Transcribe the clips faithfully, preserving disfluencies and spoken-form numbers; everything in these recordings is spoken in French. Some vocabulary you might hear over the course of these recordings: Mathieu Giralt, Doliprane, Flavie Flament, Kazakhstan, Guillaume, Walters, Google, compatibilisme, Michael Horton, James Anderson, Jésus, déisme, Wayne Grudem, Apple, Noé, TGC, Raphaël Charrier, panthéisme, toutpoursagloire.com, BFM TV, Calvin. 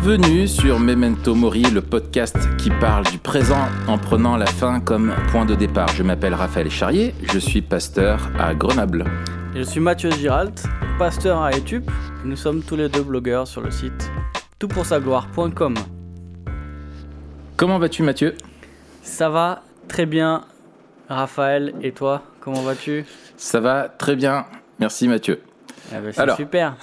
Bienvenue sur Memento Mori, le podcast qui parle du présent en prenant la fin comme point de départ. Je m'appelle Raphaël Charrier, je suis pasteur à Grenoble. Et je suis Mathieu Giralt, pasteur à Étupes. Nous sommes tous les deux blogueurs sur le site tout pour sa gloire point com. Comment vas-tu, Mathieu? Ça va très bien, Raphaël. Et toi, comment vas-tu? Ça va très bien, merci Mathieu. Ah bah c'est Alors. super.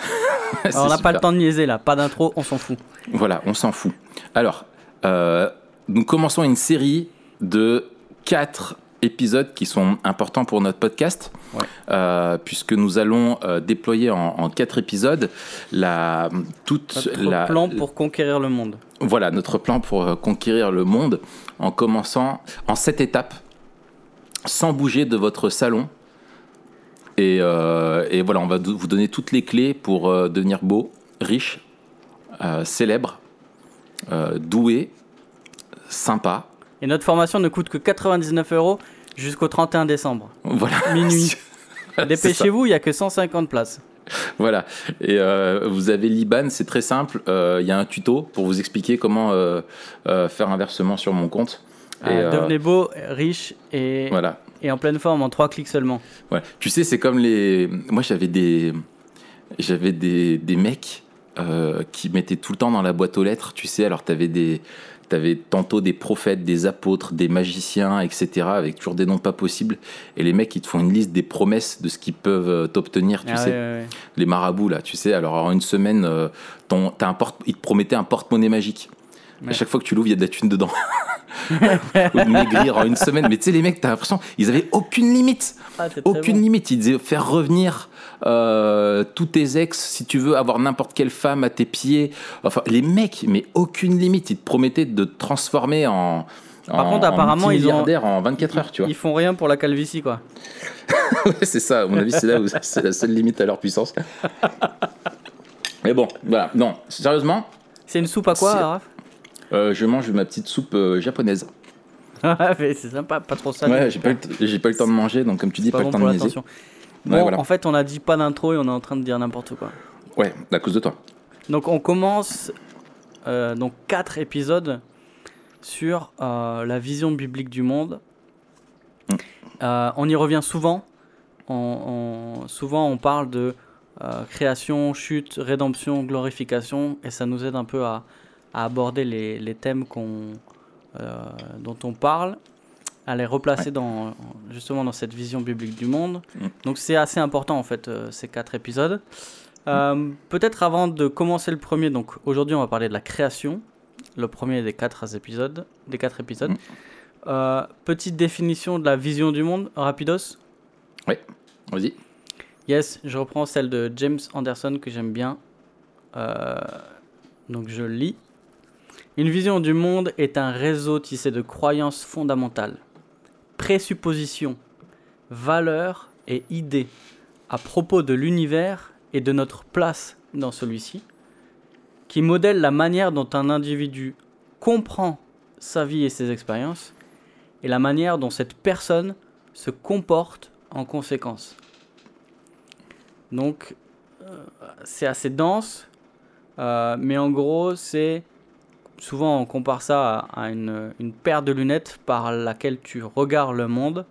Alors, on n'a pas le temps de niaiser là, pas d'intro, on s'en fout. Voilà, on s'en fout. Alors, euh, nous commençons une série de quatre épisodes qui sont importants pour notre podcast, ouais. euh, puisque nous allons euh, déployer en, en quatre épisodes la, toute notre la, plan pour conquérir le monde. Voilà, notre plan pour euh, conquérir le monde en commençant en sept étapes, sans bouger de votre salon. Et, euh, et voilà, on va vous donner toutes les clés pour euh, devenir beau, riche, euh, célèbre, euh, doué, sympa. Et notre formation ne coûte que quatre-vingt-dix-neuf euros jusqu'au trente et un décembre. Voilà. Minuit. Dépêchez-vous, il n'y a que cent cinquante places. Voilà. Et euh, vous avez l'I B A N, c'est très simple. Il euh, y a un tuto pour vous expliquer comment euh, euh, faire un versement sur mon compte. Et euh, euh, devenez beau, riche et... Voilà. Et en pleine forme, en trois clics seulement. Ouais. Tu sais, c'est comme les... Moi, j'avais des, j'avais des, des mecs euh, qui mettaient tout le temps dans la boîte aux lettres, tu sais. Alors, t'avais, des... t'avais tantôt des prophètes, des apôtres, des magiciens, et cetera, avec toujours des noms pas possibles. Et les mecs, ils te font une liste des promesses de ce qu'ils peuvent t'obtenir, tu ah, sais. Ouais, ouais, ouais. Les marabouts, là, tu sais. Alors, en une semaine, euh, ton... T'as un porte... ils te promettaient un porte-monnaie magique. Ouais. À chaque fois que tu l'ouvres, il y a de la thune dedans. Ou de maigrir en une semaine. Mais tu sais, les mecs, t'as l'impression, ils avaient aucune limite. Ah, aucune bon. limite. Ils disaient faire revenir euh, tous tes ex, si tu veux avoir n'importe quelle femme à tes pieds. Enfin, les mecs, mais aucune limite. Ils te promettaient de te transformer en, Par en, contre, apparemment, en petit milliardaire ils ont, en vingt-quatre heures, tu vois. Ils font rien pour la calvitie, quoi. Ouais, c'est ça, à mon avis, c'est là où c'est la seule limite à leur puissance. Mais bon, voilà. Non, sérieusement. C'est une soupe à quoi, Raph? Euh, je mange ma petite soupe euh, japonaise. Ah, mais c'est sympa, pas trop salé. Ouais, j'ai pas, le t- j'ai pas le temps de manger, donc comme tu dis, pas, pas bon le temps de niaiser. Bon, ouais, voilà. En fait, on a dit pas d'intro et on est en train de dire n'importe quoi. Ouais, à cause de toi. Donc on commence euh, donc quatre épisodes sur euh, la vision biblique du monde. Mmh. Euh, on y revient souvent. On, on, souvent, on parle de euh, création, chute, rédemption, glorification, et ça nous aide un peu à à aborder les, les thèmes qu'on, euh, dont on parle, à les replacer ouais. dans, justement dans cette vision biblique du monde. Mmh. Donc c'est assez important en fait, euh, ces quatre épisodes. Euh, mmh. Peut-être avant de commencer le premier, donc aujourd'hui on va parler de la création, le premier des quatre épisodes. Des quatre épisodes. Mmh. Euh, petite définition de la vision du monde, rapidos. Oui, vas-y. Yes, je reprends celle de James Anderson que j'aime bien. Euh, donc je lis. Une vision du monde est un réseau tissé de croyances fondamentales, présuppositions, valeurs et idées à propos de l'univers et de notre place dans celui-ci, qui modèle la manière dont un individu comprend sa vie et ses expériences et la manière dont cette personne se comporte en conséquence. Donc, euh, c'est assez dense, euh, mais en gros, c'est... Souvent, on compare ça à une, une paire de lunettes par laquelle tu regardes le monde,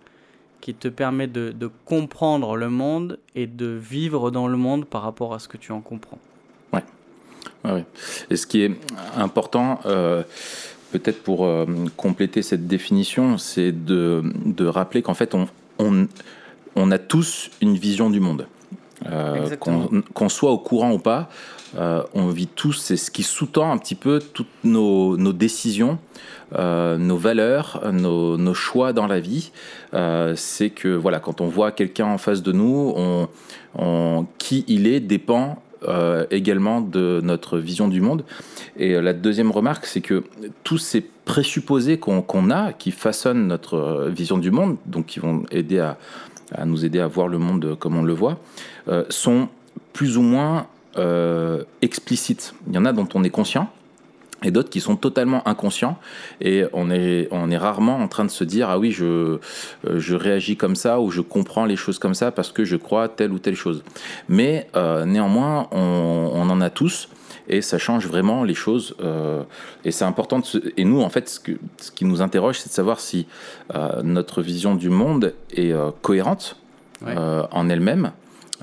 qui te permet de, de comprendre le monde et de vivre dans le monde par rapport à ce que tu en comprends. Ouais. ouais, ouais. Et ce qui est important, euh, peut-être pour euh, compléter cette définition, c'est de, de rappeler qu'en fait, on, on, on a tous une vision du monde. Euh, qu'on, qu'on soit au courant ou pas, euh, on vit tous, c'est ce qui sous-tend un petit peu toutes nos, nos décisions, euh, nos valeurs, nos, nos choix dans la vie. Euh, c'est que voilà, quand on voit quelqu'un en face de nous, on, on, qui il est dépend euh, également de notre vision du monde. Et la deuxième remarque, c'est que tous ces présupposés qu'on, qu'on a, qui façonnent notre vision du monde, donc qui vont aider à à nous aider à voir le monde comme on le voit, euh, sont plus ou moins euh, explicites. Il y en a dont on est conscient, et d'autres qui sont totalement inconscients, et on est, on est rarement en train de se dire « Ah oui, je, je réagis comme ça » ou « Je comprends les choses comme ça parce que je crois telle ou telle chose ». Mais euh, néanmoins, on, on en a tous, et ça change vraiment les choses. Euh, et c'est important. De se... Et nous, en fait, ce, que, ce qui nous interroge, c'est de savoir si euh, notre vision du monde est euh, cohérente ouais. euh, en elle-même.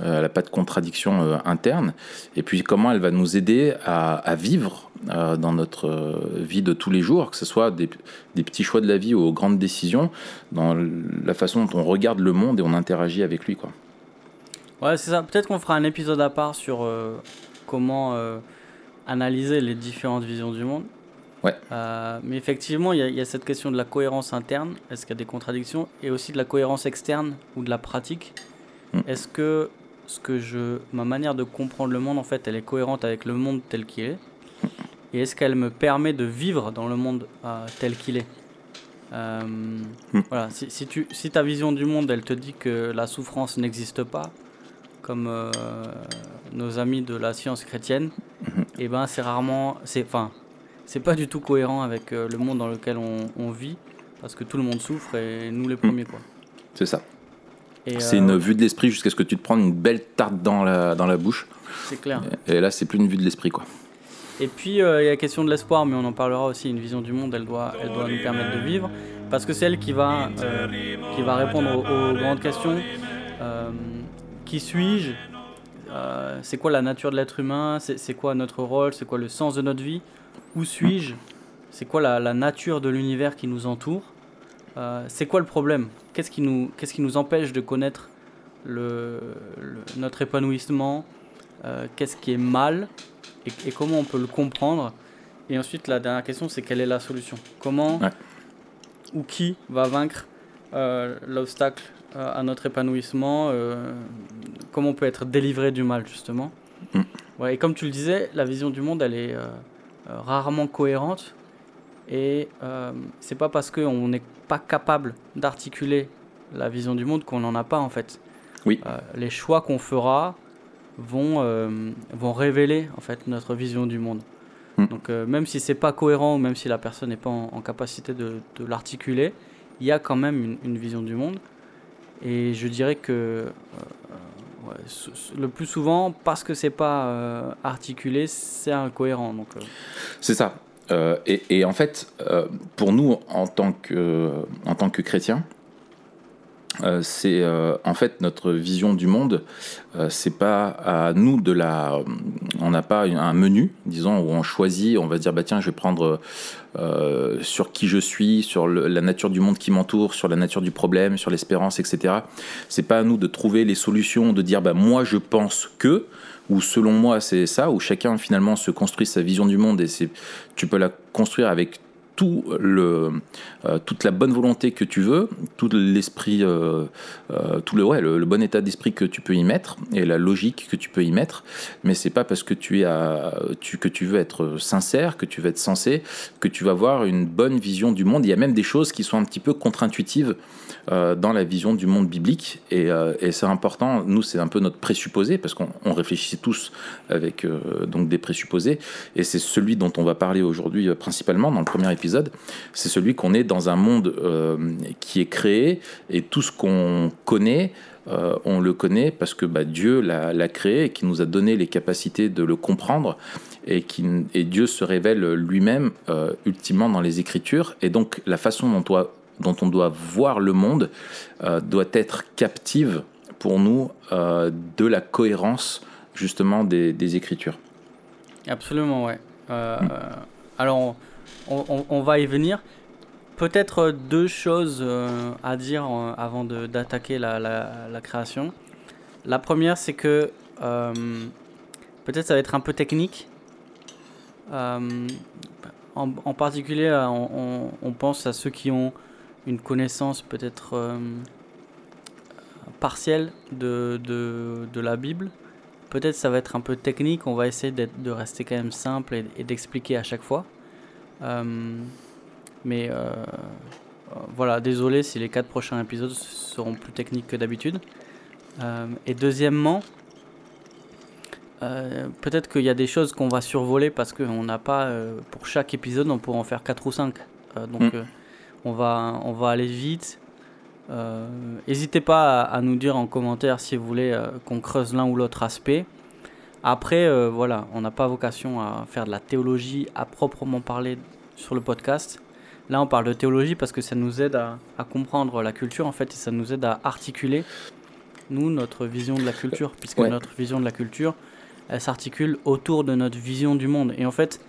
Euh, elle n'a pas de contradiction euh, interne. Et puis, comment elle va nous aider à, à vivre euh, dans notre euh, vie de tous les jours, que ce soit des, des petits choix de la vie aux grandes décisions, dans la façon dont on regarde le monde et on interagit avec lui, quoi. Ouais, c'est ça. Peut-être qu'on fera un épisode à part sur euh, comment euh, analyser les différentes visions du monde. Ouais. Euh, mais effectivement, il y, y a cette question de la cohérence interne. Est-ce qu'il y a des contradictions ? Et aussi de la cohérence externe ou de la pratique. Mmh. Est-ce que ce que je, ma manière de comprendre le monde, en fait, elle est cohérente avec le monde tel qu'il est ? Mmh. Et est-ce qu'elle me permet de vivre dans le monde euh, tel qu'il est ? Euh, mmh. Voilà. Si, si, tu, si ta vision du monde, elle te dit que la souffrance n'existe pas, comme euh, nos amis de la science chrétienne, mmh. et ben c'est rarement, c'est, enfin, c'est pas du tout cohérent avec euh, le monde dans lequel on, on vit, parce que tout le monde souffre et nous les premiers, mmh. quoi. C'est ça. Et c'est euh... une vue de l'esprit jusqu'à ce que tu te prennes une belle tarte dans la dans la bouche. C'est clair. Et, et là, c'est plus une vue de l'esprit, quoi. Et puis il euh, y a la question de l'espoir, mais on en parlera aussi. Une vision du monde, elle doit, elle doit nous permettre de vivre, parce que c'est elle qui va, euh, qui va répondre aux, aux grandes questions. Euh, Qui suis-je ? euh, C'est quoi la nature de l'être humain ? c'est, c'est quoi notre rôle ? C'est quoi le sens de notre vie ? Où suis-je ? C'est quoi la, la nature de l'univers qui nous entoure ? euh, C'est quoi le problème ? Qu'est-ce qui nous, qu'est-ce qui nous empêche de connaître le, le, notre épanouissement ? euh, Qu'est-ce qui est mal ? et, et comment on peut le comprendre ? Et ensuite, la dernière question, c'est quelle est la solution ? Comment ouais. ou qui va vaincre euh, l'obstacle à notre épanouissement, euh, comment on peut être délivré du mal, justement. Mm. Ouais, et comme tu le disais, la vision du monde, elle est euh, euh, rarement cohérente, et euh, c'est pas parce qu'on n'est pas capable d'articuler la vision du monde qu'on n'en a pas, en fait. Oui. Euh, les choix qu'on fera vont, euh, vont révéler, en fait, notre vision du monde. Mm. Donc, euh, même si c'est pas cohérent, ou même si la personne n'est pas en, en capacité de, de l'articuler, il y a quand même une, une vision du monde. Et je dirais que euh, ouais, le plus souvent, parce que c'est pas euh, articulé, c'est incohérent. Donc, euh. C'est ça. Euh, et, et en fait, euh, pour nous, en tant que, euh, en tant que chrétiens, euh, c'est euh, en fait notre vision du monde. Euh, c'est pas à nous de la. On n'a pas un menu, disons, où on choisit. On va dire, bah tiens, je vais prendre. Euh, sur qui je suis, sur le, la nature du monde qui m'entoure, sur la nature du problème, sur l'espérance, et cetera. C'est pas à nous de trouver les solutions, de dire bah, moi je pense que, ou selon moi c'est ça, où chacun finalement se construit sa vision du monde, et c'est, tu peux la construire avec tout le, euh, toute la bonne volonté que tu veux, tout l'esprit, euh, euh, tout le, ouais, le, le bon état d'esprit que tu peux y mettre et la logique que tu peux y mettre, mais c'est pas parce que tu es à, tu, que tu veux être sincère, que tu veux être sensé, que tu vas avoir une bonne vision du monde. Il y a même des choses qui sont un petit peu contre-intuitives euh, dans la vision du monde biblique, et, euh, et c'est important. Nous, c'est un peu notre présupposé, parce qu'on on réfléchit tous avec euh, donc des présupposés, et c'est celui dont on va parler aujourd'hui euh, principalement dans le premier épisode. C'est celui qu'on est dans un monde euh, qui est créé, et tout ce qu'on connaît, euh, on le connaît parce que bah, Dieu l'a, l'a créé et qui nous a donné les capacités de le comprendre, et, qui, et Dieu se révèle lui-même euh, ultimement dans les Écritures, et donc la façon dont on doit, dont on doit voir le monde euh, doit être captive pour nous euh, de la cohérence justement des, des Écritures. Absolument, ouais. Euh, mmh. Alors... On... On, on, on va y venir. Peut-être deux choses euh, à dire euh, avant de, d'attaquer la, la, la création. La première, c'est que euh, peut-être ça va être un peu technique. Euh, en, en particulier, on, on, on pense à ceux qui ont une connaissance peut-être euh, partielle de, de, de la Bible. Peut-être ça va être un peu technique. On va essayer d'être, de rester quand même simple et, et d'expliquer à chaque fois. Euh, mais euh, voilà, désolé si les quatre prochains épisodes seront plus techniques que d'habitude. Euh, et deuxièmement, euh, peut-être qu'il y a des choses qu'on va survoler parce qu'on n'a pas, euh, pour chaque épisode, on pourra en faire quatre ou cinq. Euh, donc mmh. euh, on va, on va aller vite. Euh, n'hésitez pas à, à nous dire en commentaire si vous voulez euh, qu'on creuse l'un ou l'autre aspect. Après, euh, voilà, on n'a pas vocation à faire de la théologie à proprement parler sur le podcast. Là, on parle de théologie parce que ça nous aide à, à comprendre la culture, en fait, et ça nous aide à articuler, nous, notre vision de la culture, puisque ouais. notre vision de la culture, elle s'articule autour de notre vision du monde. Et en fait,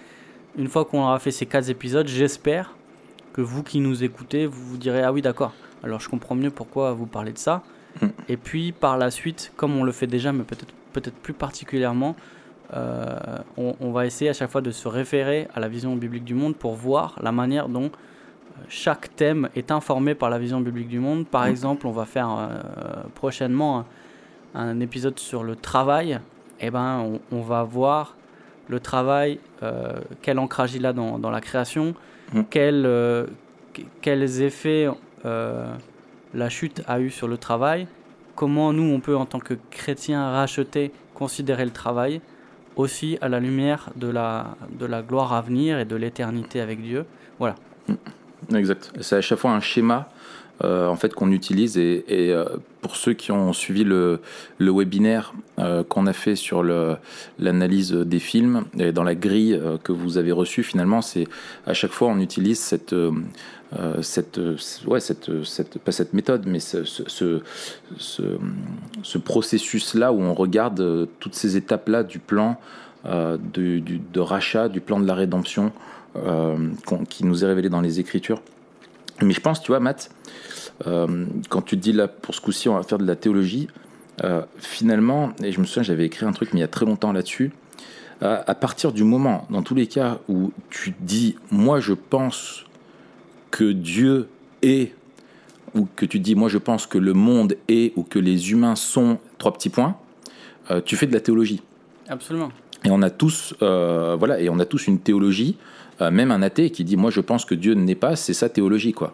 une fois qu'on aura fait ces quatre épisodes, j'espère que vous qui nous écoutez, vous vous direz « Ah oui, d'accord, alors je comprends mieux pourquoi vous parlez de ça. » Et puis, par la suite, comme on le fait déjà, mais peut-être, peut-être plus particulièrement, euh, on, on va essayer à chaque fois de se référer à la vision biblique du monde pour voir la manière dont chaque thème est informé par la vision biblique du monde. Par mmh. exemple, on va faire euh, prochainement un, un épisode sur le travail. Eh ben, on, on va voir le travail, euh, quel ancrage il a dans, dans la création, mmh. quel, euh, quels effets... Euh, la chute a eu sur le travail, comment nous on peut en tant que chrétiens rachetés considérer le travail aussi à la lumière de la, de la gloire à venir et de l'éternité avec Dieu. Voilà. Exact. C'est à chaque fois un schéma euh, en fait, qu'on utilise et, et euh, pour ceux qui ont suivi le, le webinaire euh, qu'on a fait sur le, l'analyse des films et dans la grille euh, que vous avez reçue finalement, c'est à chaque fois on utilise cette... Euh, Euh, cette, ouais, cette, cette, pas cette méthode, mais ce, ce, ce, ce, ce processus-là où on regarde euh, toutes ces étapes-là du plan euh, du, du, de rachat, du plan de la rédemption euh, qui nous est révélé dans les Écritures. Mais je pense, tu vois, Matt, euh, quand tu te dis là, pour ce coup-ci, on va faire de la théologie, euh, finalement, et je me souviens, j'avais écrit un truc, mais il y a très longtemps là-dessus, euh, à partir du moment, dans tous les cas, où tu dis, moi je pense... que Dieu est, ou que tu dis, moi je pense que le monde est, ou que les humains sont, trois petits points, euh, tu fais de la théologie. Absolument. Et on a tous, euh, voilà, et on a tous une théologie, euh, même un athée qui dit, moi je pense que Dieu n'est pas, c'est sa théologie, quoi.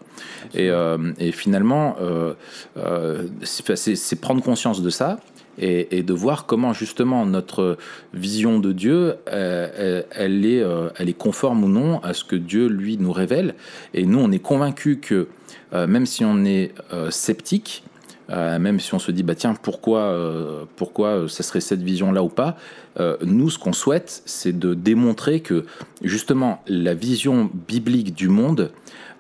Et, euh, et finalement, euh, euh, c'est, c'est, c'est prendre conscience de ça. Et, et de voir comment justement notre vision de Dieu, euh, elle, est, euh, elle est conforme ou non à ce que Dieu, lui, nous révèle. Et nous, on est convaincus que euh, même si on est euh, sceptique, euh, même si on se dit, bah, tiens, pourquoi, euh, pourquoi ça serait cette vision-là ou pas, euh, nous, ce qu'on souhaite, c'est de démontrer que justement la vision biblique du monde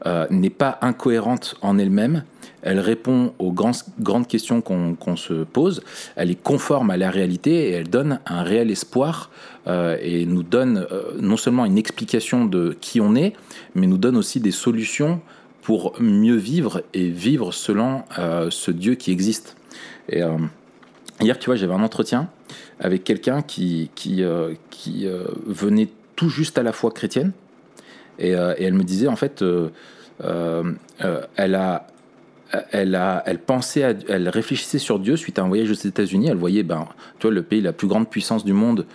euh, n'est pas incohérente en elle-même. Elle répond aux grands, grandes questions qu'on, qu'on se pose, elle est conforme à la réalité et elle donne un réel espoir euh, et nous donne euh, non seulement une explication de qui on est, mais nous donne aussi des solutions pour mieux vivre et vivre selon euh, ce Dieu qui existe. Et, euh, hier, tu vois, j'avais un entretien avec quelqu'un qui, qui, euh, qui euh, venait tout juste à la foi chrétienne et, euh, et elle me disait, en fait, euh, euh, euh, elle a... Elle, a, elle pensait, à, elle réfléchissait sur Dieu suite à un voyage aux États-Unis. Elle voyait, ben, tu vois, le pays la plus grande puissance du monde,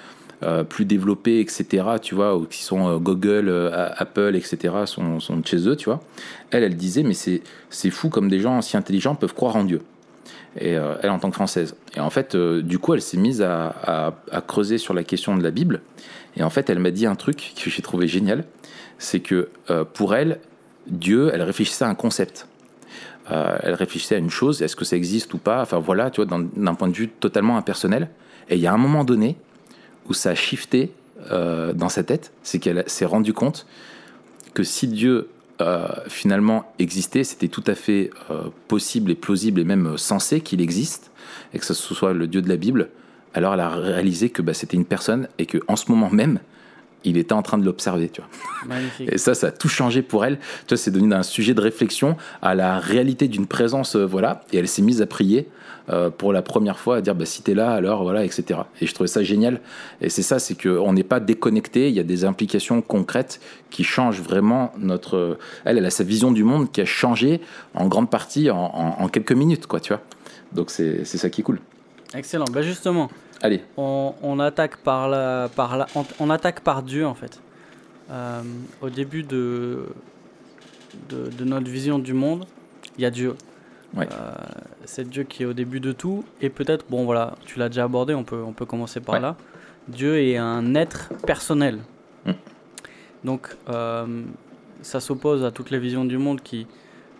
euh, plus développé, et cetera. Tu vois, qui sont euh, Google, euh, Apple, et cetera. Sont, sont chez eux, tu vois. Elle, elle disait, mais c'est, c'est fou comme des gens si intelligents peuvent croire en Dieu. Et euh, elle en tant que Française. Et en fait, euh, du coup, elle s'est mise à, à, à creuser sur la question de la Bible. Et en fait, elle m'a dit un truc que j'ai trouvé génial, c'est que euh, pour elle, Dieu, elle réfléchissait à un concept. Euh, elle réfléchissait à une chose, est-ce que ça existe ou pas, enfin voilà, tu vois, d'un, d'un point de vue totalement impersonnel. Et il y a un moment donné où ça a shifté euh, dans sa tête, c'est qu'elle s'est rendue compte que si Dieu euh, finalement existait, c'était tout à fait euh, possible et plausible et même sensé qu'il existe, et que ce soit le Dieu de la Bible. Alors elle a réalisé que bah, c'était une personne et qu'en ce moment même, il était en train de l'observer, tu vois. Magnifique. Et ça, ça a tout changé pour elle. Tu vois, c'est devenu un sujet de réflexion à la réalité d'une présence, euh, voilà. Et elle s'est mise à prier euh, pour la première fois, à dire, bah, si t'es là, alors, voilà, et cetera. Et je trouvais ça génial. Et c'est ça, c'est qu'on n'est pas déconnecté. Il y a des implications concrètes qui changent vraiment notre... Elle, elle a sa vision du monde qui a changé en grande partie en, en, en quelques minutes, quoi, tu vois. Donc, c'est, c'est ça qui est cool. Excellent. Bah, justement... Allez. On, on attaque par la, par la, on, on attaque par Dieu en fait. Euh, au début de, de de notre vision du monde, il y a Dieu. Ouais. Euh, c'est Dieu qui est au début de tout et peut-être bon voilà, tu l'as déjà abordé, on peut on peut commencer par ouais. là. Dieu est un être personnel. Mmh. Donc euh, ça s'oppose à toutes les visions du monde qui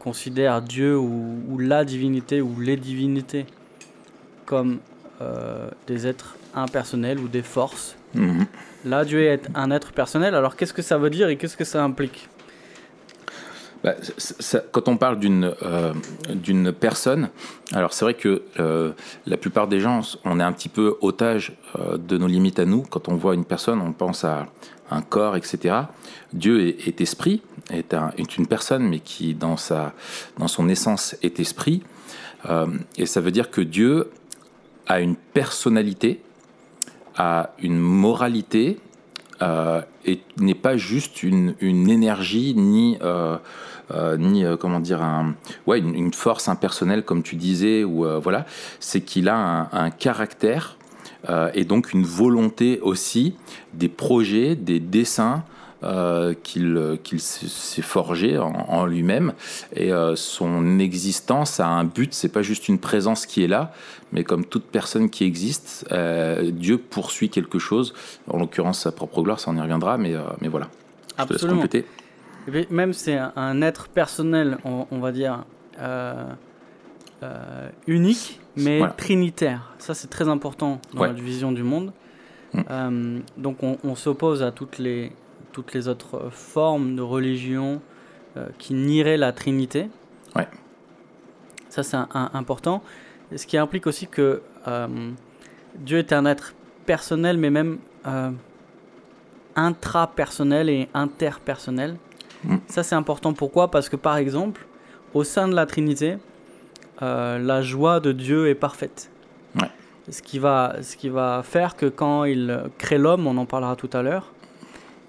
considèrent Dieu ou, ou la divinité ou les divinités comme Euh, des êtres impersonnel ou des forces. Mmh. Là, Dieu est un être personnel. Alors, qu'est-ce que ça veut dire et qu'est-ce que ça implique ? Bah, ça, quand on parle d'une, euh, d'une personne, alors c'est vrai que euh, la plupart des gens, on est un petit peu otage euh, de nos limites à nous. Quand on voit une personne, on pense à un corps, et cetera. Dieu est, est esprit, est, un, est une personne, mais qui dans, sa, dans son essence est esprit. Euh, et ça veut dire que Dieu a une personnalité, a une moralité, Euh, et n'est pas juste une, une énergie ni euh, euh, ni euh, comment dire un ouais une, une force impersonnelle comme tu disais ou euh, voilà, c'est qu'il a un, un caractère euh, et donc une volonté aussi, des projets, des desseins euh, qu'il qu'il s'est forgé en, en lui-même, et euh, son existence a un but. C'est pas juste une présence qui est là, mais comme toute personne qui existe, euh, Dieu poursuit quelque chose, en l'occurrence sa propre gloire, ça on y reviendra, mais, euh, mais voilà. Absolument. Je te laisse compléter. Et puis, même c'est un, un être personnel, on, on va dire, euh, euh, unique, mais voilà, trinitaire. Ça, c'est très important dans ouais. notre vision du monde. Mmh. Euh, donc on, on s'oppose à toutes les, toutes les autres formes de religion euh, qui nieraient la Trinité. Ouais. Ça, c'est un, un, important. Ce qui implique aussi que euh, Dieu est un être personnel, mais même euh, intrapersonnel et interpersonnel. Mmh. Ça, c'est important. Pourquoi ? Parce que, par exemple, au sein de la Trinité, euh, la joie de Dieu est parfaite. Ouais. Ce qui va, ce qui va faire que quand il crée l'homme, on en parlera tout à l'heure,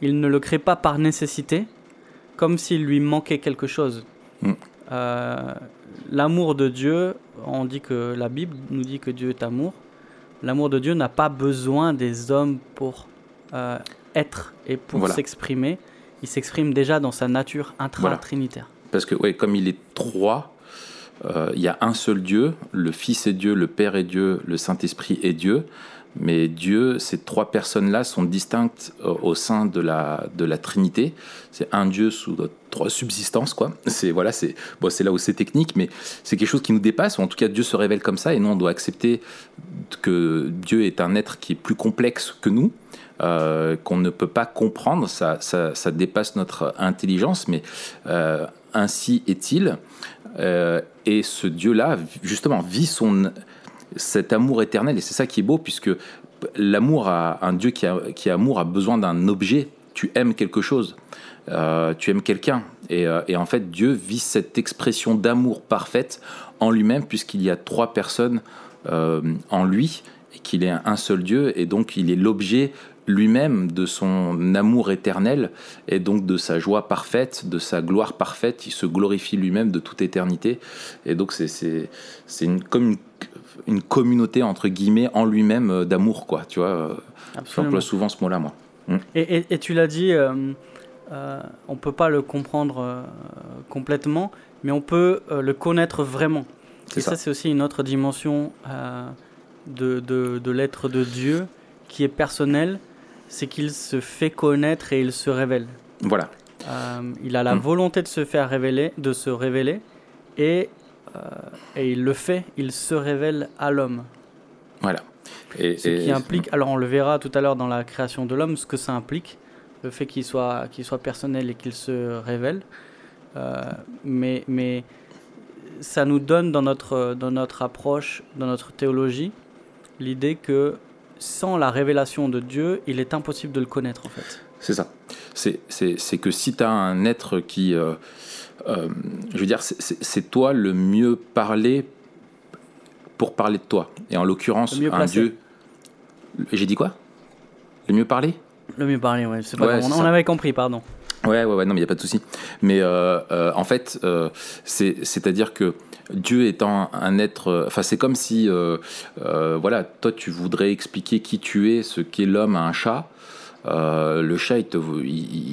il ne le crée pas par nécessité, comme s'il lui manquait quelque chose. Mmh. Euh, l'amour de Dieu, on dit que la Bible nous dit que Dieu est amour. L'amour de Dieu n'a pas besoin des hommes pour euh, être et pour voilà. s'exprimer. Il s'exprime déjà dans sa nature intra-trinitaire. Voilà. Parce que ouais, comme il est trois, euh, il y a un seul Dieu. Le Fils est Dieu, le Père est Dieu, le Saint-Esprit est Dieu. Mais Dieu, ces trois personnes-là sont distinctes euh, au sein de la, de la Trinité. C'est un Dieu sous euh, trois subsistances, quoi. C'est, voilà, c'est, bon, c'est là où c'est technique, mais c'est quelque chose qui nous dépasse. En tout cas, Dieu se révèle comme ça, et nous, on doit accepter que Dieu est un être qui est plus complexe que nous, euh, qu'on ne peut pas comprendre. Ça, ça, ça dépasse notre intelligence, mais euh, ainsi est-il. Euh, et ce Dieu-là, justement, vit son... cet amour éternel, et c'est ça qui est beau, puisque l'amour a, un Dieu qui a, qui a amour a besoin d'un objet. Tu aimes quelque chose, euh, tu aimes quelqu'un, et, euh, et en fait Dieu vit cette expression d'amour parfaite en lui-même, puisqu'il y a trois personnes euh, en lui, et qu'il est un seul Dieu, et donc il est l'objet lui-même de son amour éternel, et donc de sa joie parfaite, de sa gloire parfaite. Il se glorifie lui-même de toute éternité, et donc c'est, c'est, c'est une, comme une une communauté entre guillemets en lui-même euh, d'amour, quoi, tu vois. Euh, j'emploie souvent ce mot-là, moi. Mm. Et, et, et tu l'as dit, euh, euh, on peut pas le comprendre euh, complètement, mais on peut euh, le connaître vraiment. C'est et ça. ça, c'est aussi une autre dimension euh, de, de, de l'être de Dieu qui est personnel, c'est qu'il se fait connaître et il se révèle. Voilà. Euh, il a la mm. volonté de se faire révéler, de se révéler, et Euh, et il le fait, il se révèle à l'homme. Voilà. Et, ce qui et... implique, alors on le verra tout à l'heure dans la création de l'homme, ce que ça implique, le fait qu'il soit, qu'il soit personnel et qu'il se révèle. Euh, mais, mais ça nous donne dans notre, dans notre approche, dans notre théologie, l'idée que sans la révélation de Dieu, il est impossible de le connaître, en fait. C'est ça. C'est, c'est, c'est que si tu as un être qui... Euh... Euh, je veux dire, c'est, c'est, c'est toi le mieux parlé pour parler de toi. Et en l'occurrence, un placé. Dieu... J'ai dit quoi ? Le mieux parlé ? Le mieux parlé, ouais. C'est pas ouais, c'est on, on avait compris, pardon. Ouais, ouais, ouais. Non, mais il n'y a pas de souci. Mais euh, euh, en fait, euh, c'est, c'est-à-dire que Dieu étant un être... Enfin, euh, c'est comme si... Euh, euh, voilà, toi, tu voudrais expliquer qui tu es, ce qu'est l'homme à un chat... Euh, le chat, il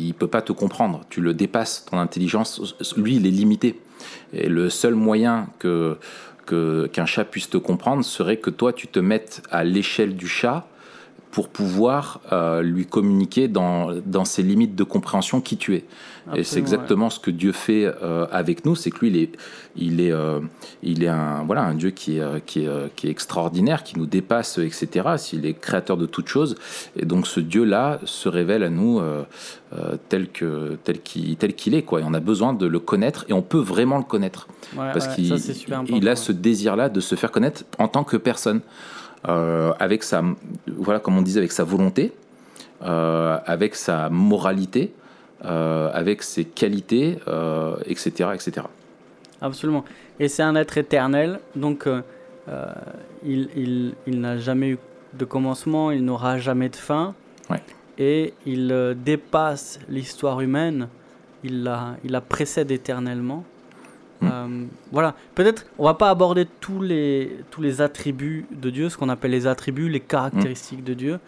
ne peut pas te comprendre. Tu le dépasses, ton intelligence. Lui, il est limité. Et le seul moyen que, que, qu'un chat puisse te comprendre serait que toi, tu te mettes à l'échelle du chat pour pouvoir euh, lui communiquer dans, dans ses limites de compréhension qui tu es. Absolument, et c'est exactement ouais. ce que Dieu fait euh, avec nous, c'est que lui, il est, il est, euh, il est un, voilà, un Dieu qui est, qui est, qui est extraordinaire, qui nous dépasse, et cetera. Il est créateur de toutes choses. Et donc ce Dieu-là se révèle à nous euh, euh, tel, que, tel, qu'il, tel qu'il est, quoi. Et on a besoin de le connaître, et on peut vraiment le connaître. Ouais, parce ouais, qu'il ça, il a ouais. ce désir-là de se faire connaître en tant que personne. Euh, avec sa, voilà, comme on disait, avec sa volonté, euh, avec sa moralité, euh, avec ses qualités, euh, et cetera, et cetera. Absolument. Et c'est un être éternel, donc euh, il, il, il n'a jamais eu de commencement, il n'aura jamais de fin, ouais. et il euh, dépasse l'histoire humaine, il la, il la précède éternellement. Mmh. Euh, voilà, peut-être on va pas aborder tous les, tous les attributs de Dieu, ce qu'on appelle les attributs, les caractéristiques mmh. de Dieu,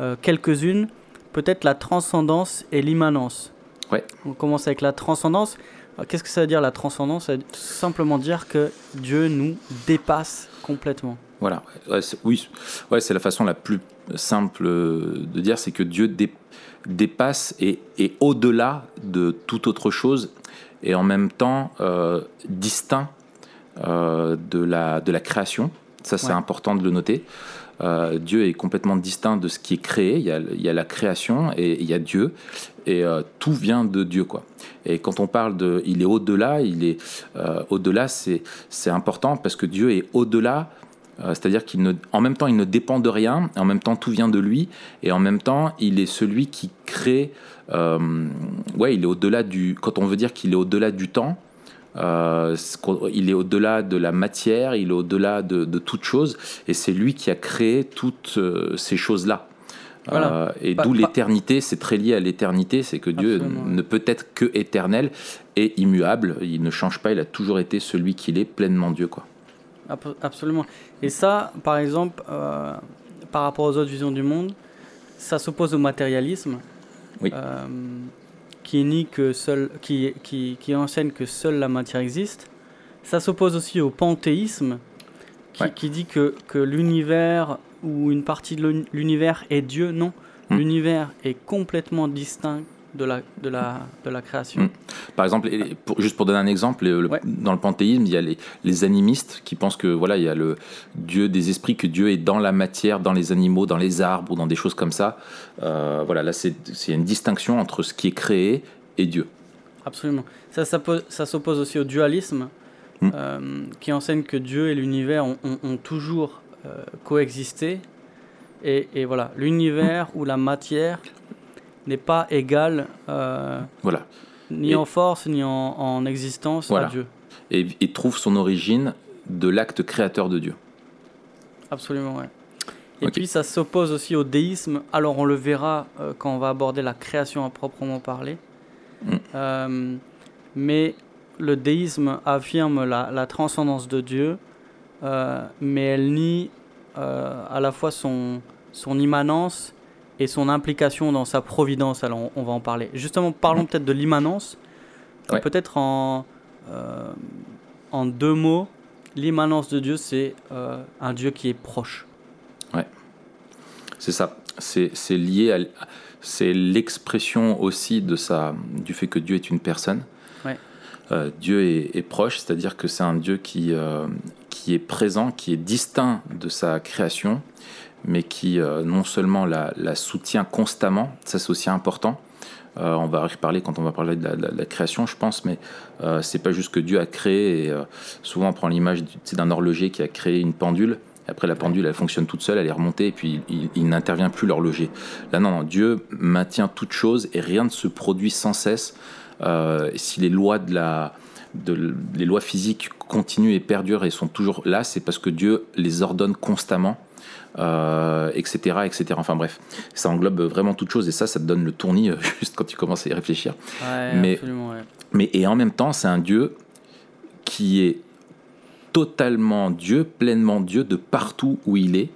euh, quelques-unes, peut-être la transcendance et l'immanence. Ouais. On commence avec la transcendance. Alors, qu'est-ce que ça veut dire la transcendance ? Ça veut tout simplement dire que Dieu nous dépasse complètement. Voilà, ouais, c'est, oui, ouais, c'est la façon la plus simple de dire, c'est que Dieu dé, dépasse et est au-delà de toute autre chose. Et en même temps euh, distinct euh, de, la, de la création. Ça, c'est ouais. important de le noter. Euh, Dieu est complètement distinct de ce qui est créé. Il y a, il y a la création et il y a Dieu. Et euh, tout vient de Dieu, quoi. Et quand on parle de... Il est au-delà, il est... Euh, au-delà, c'est, c'est important parce que Dieu est au-delà. Euh, c'est-à-dire qu'il ne... En même temps, il ne dépend de rien. En même temps, tout vient de lui. Et en même temps, il est celui qui crée... Euh, ouais, il est au-delà du. Quand on veut dire qu'il est au-delà du temps, euh, il est au-delà de la matière, il est au-delà de, de toute chose, et c'est lui qui a créé toutes euh, ces choses-là. Voilà. Euh, et pas, d'où pas... l'éternité, c'est très lié à l'éternité, c'est que Dieu Absolument. ne peut être que éternel et immuable. Il ne change pas, il a toujours été celui qu'il est, pleinement Dieu, quoi. Absolument. Et ça, par exemple, euh, par rapport aux autres visions du monde, ça s'oppose au matérialisme. Oui. Euh, qui, nie que seul, qui, qui, qui enseigne que seule la matière existe. Ça s'oppose aussi au panthéisme qui, ouais. qui dit que, que l'univers ou une partie de l'univers est Dieu. Non, mmh. l'univers est complètement distinct de la, de la, de la création. Mmh. Par exemple, pour, juste pour donner un exemple, le, ouais. dans le panthéisme, il y a les, les animistes qui pensent que voilà, il y a le Dieu des esprits, que Dieu est dans la matière, dans les animaux, dans les arbres ou dans des choses comme ça. Euh, voilà, là, c'est, c'est une distinction entre ce qui est créé et Dieu. Absolument. Ça, ça, ça s'oppose aussi au dualisme, mmh. euh, qui enseigne que Dieu et l'univers ont, ont, ont toujours euh, coexisté. Et, et voilà, l'univers mmh. ou la matière n'est pas égal euh, voilà. ni et, en force, ni en, en existence voilà. à Dieu. Et, et trouve son origine de l'acte créateur de Dieu. Absolument, ouais. Et okay. puis ça s'oppose aussi au déisme. Alors on le verra euh, quand on va aborder la création à proprement parler. Mmh. Euh, mais le déisme affirme la, la transcendance de Dieu, euh, mais elle nie euh, à la fois son, son immanence et son implication dans sa providence. Alors on va en parler. Justement, parlons mmh. peut-être de l'immanence. Ouais. Peut-être en, euh, en deux mots, l'immanence de Dieu, c'est euh, un Dieu qui est proche. Ouais, c'est ça. C'est, c'est lié à... C'est l'expression aussi de sa, du fait que Dieu est une personne. Ouais. Euh, Dieu est, est proche, c'est-à-dire que c'est un Dieu qui, euh, qui est présent, qui est distinct de sa création, mais qui euh, non seulement la, la soutient constamment, ça c'est aussi important, euh, on va reparler quand on va parler de la, de la création je pense, mais euh, c'est pas juste que Dieu a créé, et, euh, souvent on prend l'image d'un horloger qui a créé une pendule, après la pendule elle fonctionne toute seule, elle est remontée et puis il, il, il n'intervient plus l'horloger. Là non, non, Dieu maintient toute chose et rien ne se produit sans cesse, euh, si les lois de la... De, les lois physiques continuent et perdurent et sont toujours là, c'est parce que Dieu les ordonne constamment, euh, et cetera, et cetera. Enfin bref, ça englobe vraiment toute chose et ça, ça te donne le tournis euh, juste quand tu commences à y réfléchir. Ouais, mais, absolument, ouais. mais et en même temps, c'est un Dieu qui est totalement Dieu, pleinement Dieu de partout où il est,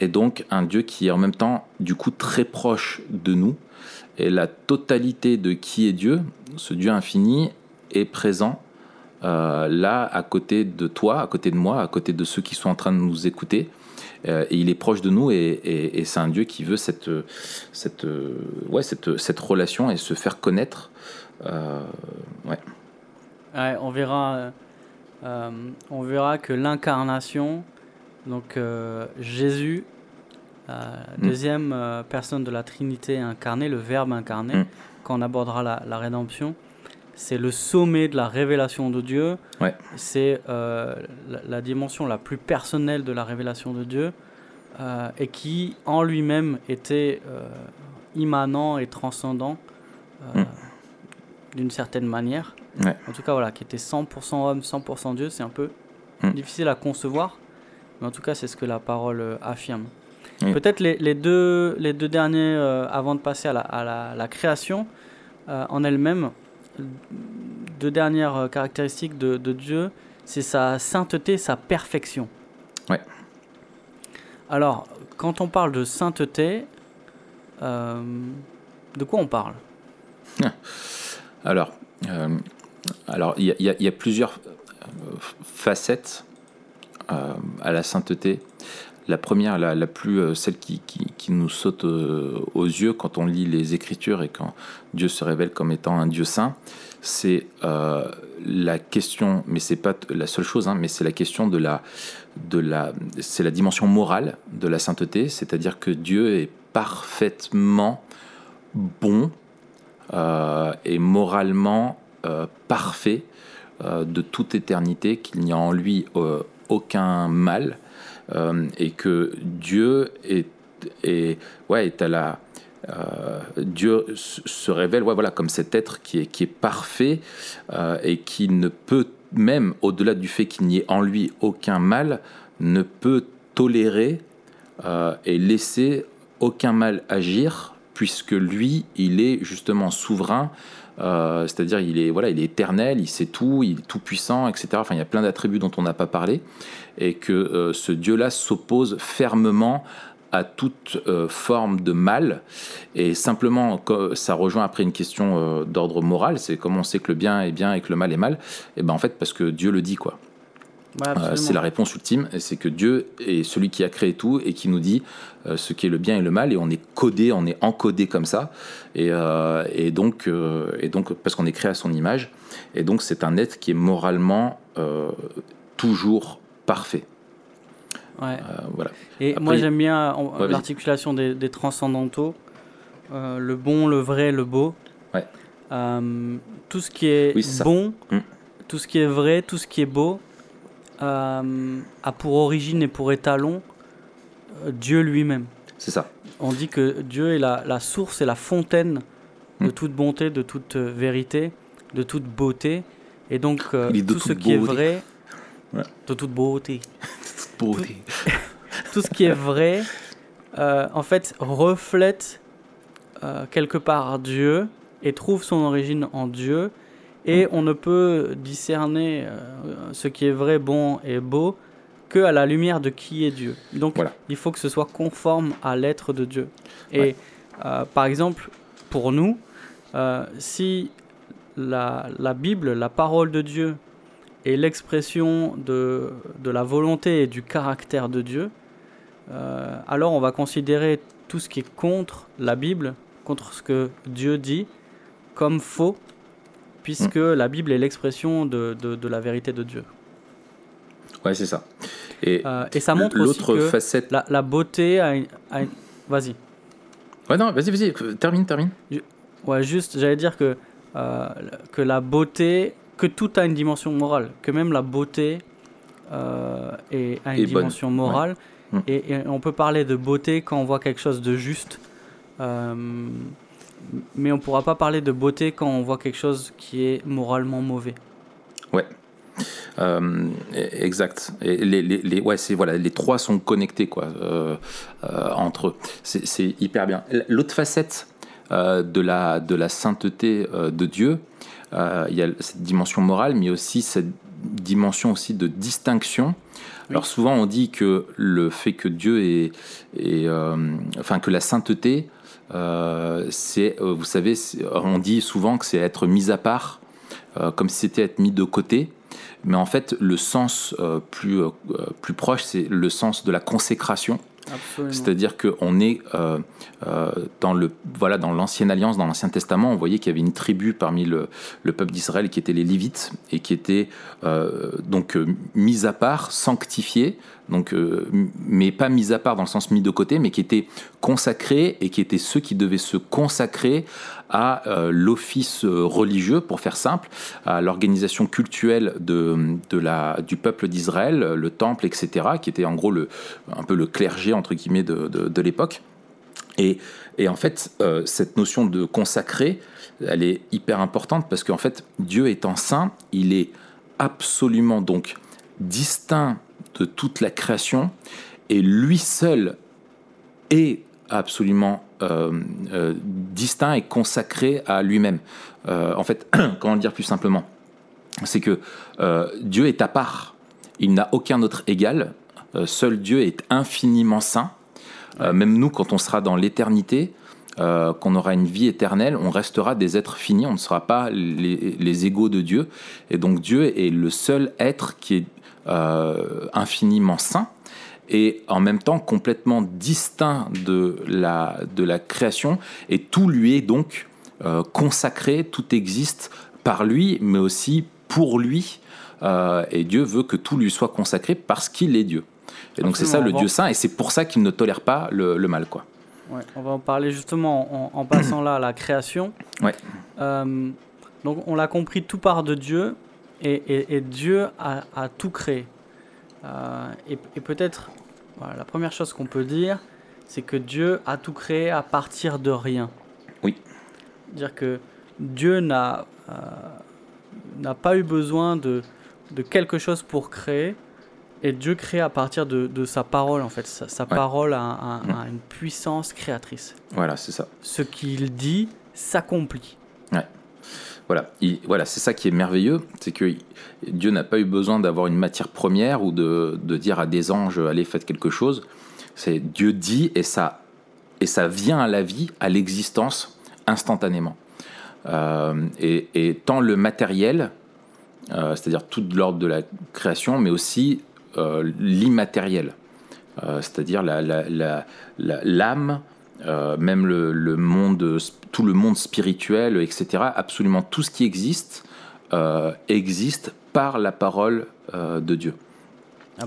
et donc un Dieu qui est en même temps du coup très proche de nous. Et la totalité de qui est Dieu, ce Dieu infini, est présent euh, là, à côté de toi, à côté de moi, à côté de ceux qui sont en train de nous écouter. Euh, et il est proche de nous, et, et, et c'est un Dieu qui veut cette, cette, ouais, cette, cette relation et se faire connaître. Euh, ouais. Ouais, on verra, euh, on verra que l'incarnation, donc euh, Jésus, euh, mmh. deuxième euh, personne de la Trinité incarnée, le Verbe incarné, mmh. quand on abordera la, la rédemption, c'est le sommet de la révélation de Dieu. Ouais. C'est euh, la, la dimension la plus personnelle de la révélation de Dieu, euh, et qui en lui-même était euh, immanent et transcendant euh, mmh. d'une certaine manière. Ouais. En tout cas, voilà, qui était cent pour cent homme, cent pour cent Dieu, c'est un peu mmh. difficile à concevoir, mais en tout cas, c'est ce que la parole affirme. Mmh. Peut-être les, les, deux, les deux derniers, euh, avant de passer à la, à la, la création euh, en elle-même, deux dernières caractéristiques de, de Dieu, c'est sa sainteté, sa perfection. Ouais. Alors, quand on parle de sainteté, euh, de quoi on parle ? Alors, euh, alors il y, y, y a plusieurs facettes euh, à la sainteté. La première, la, la plus, celle qui, qui, qui nous saute aux yeux quand on lit les Écritures et quand Dieu se révèle comme étant un Dieu saint, c'est euh, la question, mais c'est pas la seule chose, hein, mais c'est la question de la, de la, c'est la dimension morale de la sainteté, c'est-à-dire que Dieu est parfaitement bon euh, et moralement euh, parfait euh, de toute éternité, qu'il n'y a en lui euh, aucun mal. Euh, et que Dieu est, est, ouais, est à la, euh, Dieu se révèle, ouais, voilà, comme cet être qui est, qui est parfait euh, et qui ne peut, même au-delà du fait qu'il n'y ait en lui aucun mal, ne peut tolérer euh, et laisser aucun mal agir, puisque lui, il est justement souverain. Euh, c'est-à-dire il est, voilà, il est éternel, il sait tout, il est tout puissant, et cetera. Enfin, il y a plein d'attributs dont on n'a pas parlé, et que euh, ce Dieu-là s'oppose fermement à toute euh, forme de mal. Et simplement, ça rejoint après une question euh, d'ordre moral, c'est comment on sait que le bien est bien et que le mal est mal. Et ben en fait, parce que Dieu le dit, quoi. Ouais, euh, c'est la réponse ultime, et c'est que Dieu est celui qui a créé tout et qui nous dit euh, ce qu'est le bien et le mal, et on est codé, on est encodé comme ça, et, euh, et, donc, euh, et donc parce qu'on est créé à son image, et donc c'est un être qui est moralement euh, toujours parfait. Ouais. Euh, voilà. Et après, moi j'aime bien on, ouais, l'articulation des, des transcendantaux, euh, le bon, le vrai, le beau, ouais. euh, tout ce qui est oui, bon, mmh. tout ce qui est vrai, tout ce qui est beau. Euh, a pour origine et pour étalon euh, Dieu lui-même. C'est ça. On dit que Dieu est la, la source et la fontaine de mmh. toute bonté, de toute vérité, de toute beauté, et donc euh, tout ce qui est vrai, ouais. de toute beauté, de toute beauté. Tout, tout ce qui est vrai, euh, en fait, reflète euh, quelque part Dieu et trouve son origine en Dieu. Et on ne peut discerner euh, ce qui est vrai, bon et beau qu'à la lumière de qui est Dieu. Donc, voilà. Il faut que ce soit conforme à l'être de Dieu. Et ouais. euh, par exemple, pour nous, euh, si la, la Bible, la parole de Dieu, est l'expression de, de la volonté et du caractère de Dieu, euh, alors on va considérer tout ce qui est contre la Bible, contre ce que Dieu dit, comme faux, puisque mmh. la Bible est l'expression de, de, de la vérité de Dieu. Ouais, c'est ça. Et, euh, et ça montre aussi que facette... la, la beauté a une, a une... Vas-y. Ouais, non, vas-y, vas-y, termine, termine. Je... Ouais, juste, j'allais dire que, euh, que la beauté, que tout a une dimension morale, que même la beauté euh, est, a une et dimension bonne. morale, ouais. et, et on peut parler de beauté quand on voit quelque chose de juste, euh, mais on ne pourra pas parler de beauté quand on voit quelque chose qui est moralement mauvais. Ouais, euh, exact. Et les, les, les, ouais, c'est, voilà, les trois sont connectés, quoi, euh, euh, entre eux. C'est, c'est hyper bien. L'autre facette euh, de, la, de la sainteté euh, de Dieu, euh, il y a cette dimension morale, mais aussi cette dimension aussi de distinction. Oui. Alors souvent, on dit que le fait que Dieu est... est euh, enfin, que la sainteté... Euh, c'est, euh, vous savez, on dit souvent que c'est être mis à part, euh, comme si c'était être mis de côté. mais en fait le sens euh, plus, euh, plus proche, c'est le sens de la consécration. Absolument. C'est-à-dire qu'on est euh, euh, dans, le, voilà, dans l'Ancienne Alliance, dans l'Ancien Testament, on voyait qu'il y avait une tribu parmi le, le peuple d'Israël qui était les Lévites et qui était euh, donc euh, mise à part, sanctifiée, donc, euh, mais pas mise à part dans le sens mis de côté, mais qui était consacrée et qui étaient ceux qui devaient se consacrer à euh, l'office religieux, pour faire simple, à l'organisation cultuelle de, de la, du peuple d'Israël, le temple, et cetera, qui était en gros le, un peu le clergé, entre guillemets, de, de, de l'époque. Et, et en fait, euh, cette notion de consacré, elle est hyper importante parce qu'en fait, Dieu étant saint, il est absolument donc distinct de toute la création et lui seul est absolument euh, euh, distinct et consacré à lui-même. Euh, en fait, comment le dire plus simplement ? C'est que euh, Dieu est à part, il n'a aucun autre égal, euh, seul Dieu est infiniment saint. Euh, même nous, quand on sera dans l'éternité, euh, qu'on aura une vie éternelle, on restera des êtres finis, on ne sera pas les, les égaux de Dieu. Et donc Dieu est le seul être qui est euh, infiniment saint, et en même temps complètement distinct de la, de la création, et tout lui est donc euh, consacré, tout existe par lui, mais aussi pour lui, euh, et Dieu veut que tout lui soit consacré parce qu'il est Dieu. Et donc absolument, c'est ça le Dieu saint, et c'est pour ça qu'il ne tolère pas le, le mal, quoi. Ouais, on va en parler justement en, en passant là à la création. Ouais. Euh, donc on l'a compris, tout part de Dieu, et, et, et Dieu a, a tout créé. Euh, et, et peut-être voilà, la première chose qu'on peut dire, c'est que Dieu a tout créé à partir de rien. Oui. Dire que Dieu n'a euh, n'a pas eu besoin de de quelque chose pour créer, et Dieu crée à partir de de sa parole, en fait. Sa, sa ouais. parole a, a, a une puissance créatrice. Voilà, c'est ça. Ce qu'il dit s'accomplit. Ouais. Voilà, il, voilà, c'est ça qui est merveilleux, c'est que Dieu n'a pas eu besoin d'avoir une matière première ou de, de dire à des anges, allez, faites quelque chose. C'est Dieu dit et ça, et ça vient à la vie, à l'existence, instantanément. Euh, et, et tant le matériel, euh, c'est-à-dire tout l'ordre de la création, mais aussi euh, l'immatériel, euh, c'est-à-dire la, la, la, la, l'âme, Euh, même le, le monde, tout le monde spirituel, et cetera. Absolument tout ce qui existe euh, existe par la parole euh, de Dieu.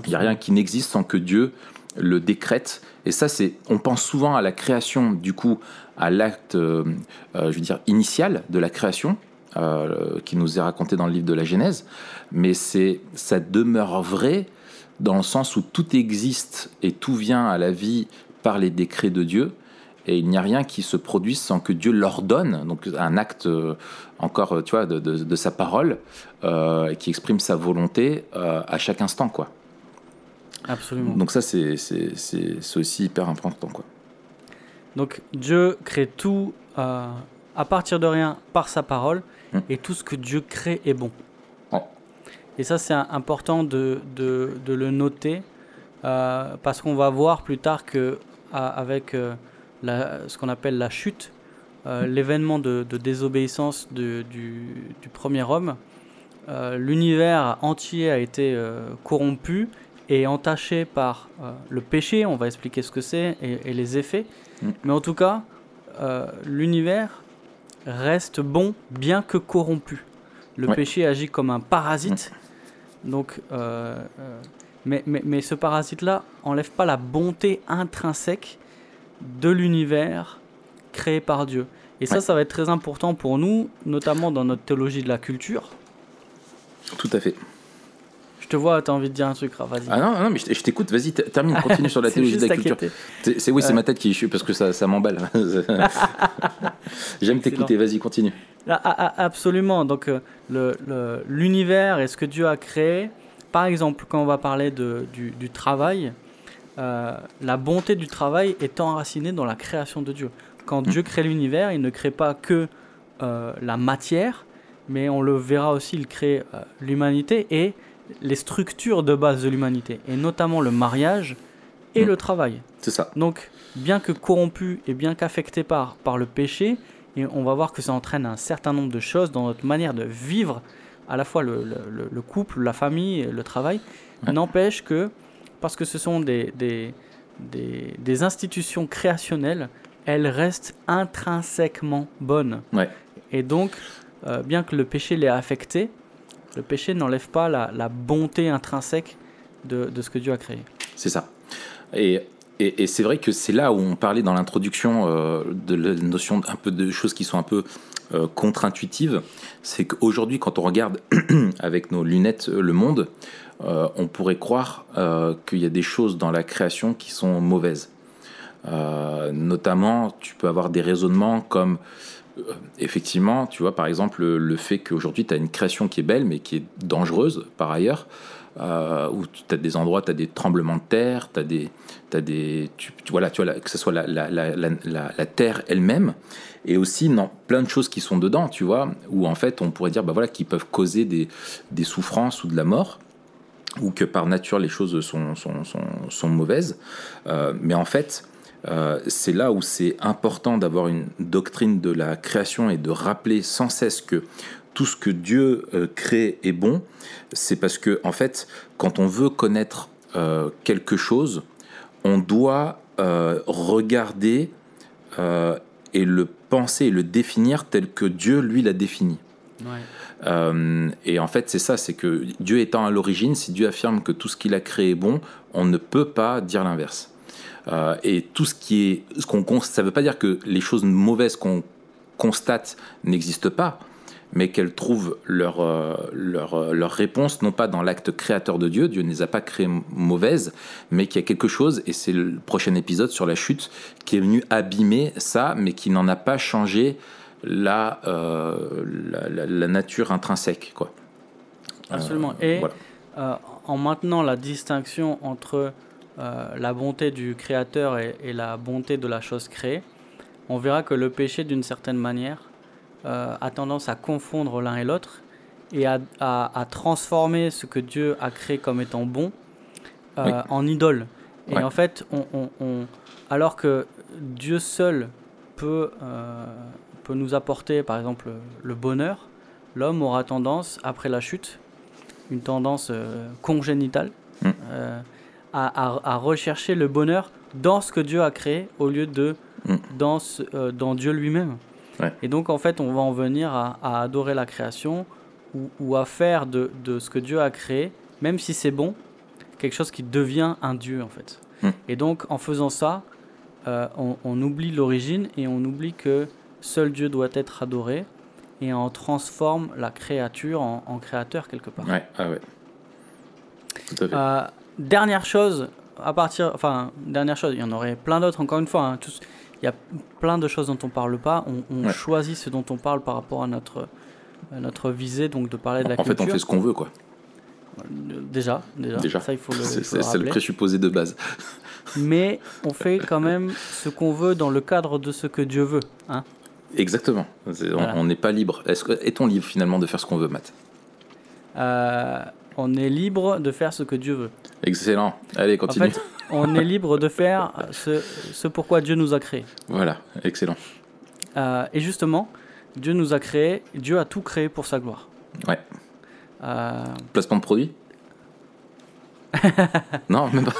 Il n'y a rien qui n'existe sans que Dieu le décrète. Et ça, c'est, on pense souvent à la création, du coup, à l'acte, euh, euh, je veux dire, initial de la création euh, qui nous est raconté dans le livre de la Genèse. Mais c'est, ça demeure vrai dans le sens où tout existe et tout vient à la vie par les décrets de Dieu. Et il n'y a rien qui se produise sans que Dieu l'ordonne, donc un acte euh, encore, tu vois, de, de, de sa parole, euh, qui exprime sa volonté euh, à chaque instant, quoi. Absolument. Donc ça, c'est, c'est, c'est, c'est aussi hyper important, quoi. Donc Dieu crée tout euh, à partir de rien par sa parole, mmh. et tout ce que Dieu crée est bon. Ouais. Et ça, c'est important de, de, de le noter, euh, parce qu'on va voir plus tard que à, avec... Euh, La, ce qu'on appelle la chute, euh, l'événement de, de désobéissance de, du, du premier homme. Euh, l'univers entier a été euh, corrompu et entaché par euh, le péché, on va expliquer ce que c'est, et, et les effets. Mm. Mais en tout cas, euh, l'univers reste bon, bien que corrompu. Le ouais. péché agit comme un parasite. Mm. Donc, euh, euh, mais, mais, mais ce parasite-là n'enlève pas la bonté intrinsèque de l'univers créé par Dieu. Et ça, ouais. ça va être très important pour nous, notamment dans notre théologie de la culture. Tout à fait. Je te vois, t'as envie de dire un truc, Raph, vas-y. Ah non, non, mais je t'écoute, vas-y, termine, continue sur la théologie de la culture. C'est, c'est, oui, c'est euh... ma tête qui chute parce que ça, ça m'emballe. J'aime Excellent. T'écouter, vas-y, continue. Ah, ah, absolument, donc le, le, l'univers et ce que Dieu a créé, par exemple, quand on va parler de, du, du travail... Euh, la bonté du travail est enracinée dans la création de Dieu. Quand Dieu crée l'univers, il ne crée pas que euh, la matière, mais on le verra aussi, il crée euh, l'humanité et les structures de base de l'humanité, et notamment le mariage et mmh. le travail. C'est ça. Donc, bien que corrompu et bien qu'affecté par, par le péché, et on va voir que ça entraîne un certain nombre de choses dans notre manière de vivre, à la fois le, le, le couple, la famille, le travail, ouais. N'empêche que, parce que ce sont des, des, des, des institutions créationnelles, elles restent intrinsèquement bonnes. Ouais. Et donc, euh, bien que le péché l'ait affecté, le péché n'enlève pas la, la bonté intrinsèque de, de ce que Dieu a créé. C'est ça. Et... Et, et c'est vrai que c'est là où on parlait dans l'introduction euh, de la notion un peu de choses qui sont un peu euh, contre-intuitives. C'est qu'aujourd'hui, quand on regarde avec nos lunettes le monde, euh, on pourrait croire euh, qu'il y a des choses dans la création qui sont mauvaises. Euh, notamment, tu peux avoir des raisonnements comme, euh, effectivement, tu vois, par exemple, le, le fait qu'aujourd'hui, tu as une création qui est belle, mais qui est dangereuse par ailleurs. Euh, où tu as des endroits, tu as des tremblements de terre, t'as des, t'as des, tu as des, voilà, tu vois, la, que ce soit la, la, la, la, la terre elle-même, et aussi non, plein de choses qui sont dedans, tu vois, où en fait on pourrait dire, bah voilà, qui peuvent causer des, des souffrances ou de la mort, ou que par nature les choses sont, sont, sont, sont mauvaises, euh, mais en fait. Euh, c'est là où c'est important d'avoir une doctrine de la création et de rappeler sans cesse que tout ce que Dieu euh, crée est bon. C'est parce que, en fait, quand on veut connaître euh, quelque chose, on doit euh, regarder euh, et le penser et le définir tel que Dieu, lui, l'a défini. Ouais. Euh, et en fait, c'est ça, c'est que Dieu étant à l'origine, si Dieu affirme que tout ce qu'il a créé est bon, on ne peut pas dire l'inverse. Euh, et tout ce qui est, ce qu'on constate, ça ne veut pas dire que les choses mauvaises qu'on constate n'existent pas, mais qu'elles trouvent leur, euh, leur, leur réponse, non pas dans l'acte créateur de Dieu, Dieu ne les a pas créées mauvaises, mais qu'il y a quelque chose, et c'est le prochain épisode sur la chute, qui est venu abîmer ça, mais qui n'en a pas changé la, euh, la, la, la nature intrinsèque, quoi. Absolument, euh, et voilà. euh, en maintenant la distinction entre... Euh, la bonté du créateur et, et la bonté de la chose créée, on verra que le péché, d'une certaine manière, euh, a tendance à confondre l'un et l'autre et à, à, à transformer ce que Dieu a créé comme étant bon euh, oui. en idole. Et ouais. en fait, on, on, on, alors que Dieu seul peut, euh, peut nous apporter, par exemple, le bonheur, l'homme aura tendance, après la chute, une tendance euh, congénitale, mm. euh, À, à rechercher le bonheur dans ce que Dieu a créé au lieu de mmh. dans, ce, euh, dans Dieu lui-même. Ouais. Et donc, en fait, on va en venir à, à adorer la création ou, ou à faire de, de ce que Dieu a créé, même si c'est bon, quelque chose qui devient un Dieu, en fait. Mmh. Et donc, en faisant ça, euh, on, on oublie l'origine et on oublie que seul Dieu doit être adoré et on transforme la créature en, en créateur quelque part. Ouais. Ah ouais. Tout à fait. Euh, Dernière chose, à partir, enfin, dernière chose, il y en aurait plein d'autres, encore une fois, hein, tous, il y a plein de choses dont on ne parle pas, on, on ouais. choisit ce dont on parle par rapport à notre, à notre visée, donc de parler de la en culture. En fait, on fait ce qu'on veut, quoi. Déjà, déjà, déjà. Ça il faut le, c'est, il faut c'est, le rappeler. C'est le présupposé de base. Mais on fait quand même ce qu'on veut dans le cadre de ce que Dieu veut. Hein. Exactement, c'est, on voilà. n'est pas libre. Est-ce que, est-on libre finalement de faire ce qu'on veut, Matt euh... On est libre de faire ce que Dieu veut. Excellent. Allez, continue. En fait, on est libre de faire ce, ce pourquoi Dieu nous a créés. Voilà, excellent. Euh, et justement, Dieu nous a créés, Dieu a tout créé pour sa gloire. Ouais. Euh... Placement de produit ? Non, même pas.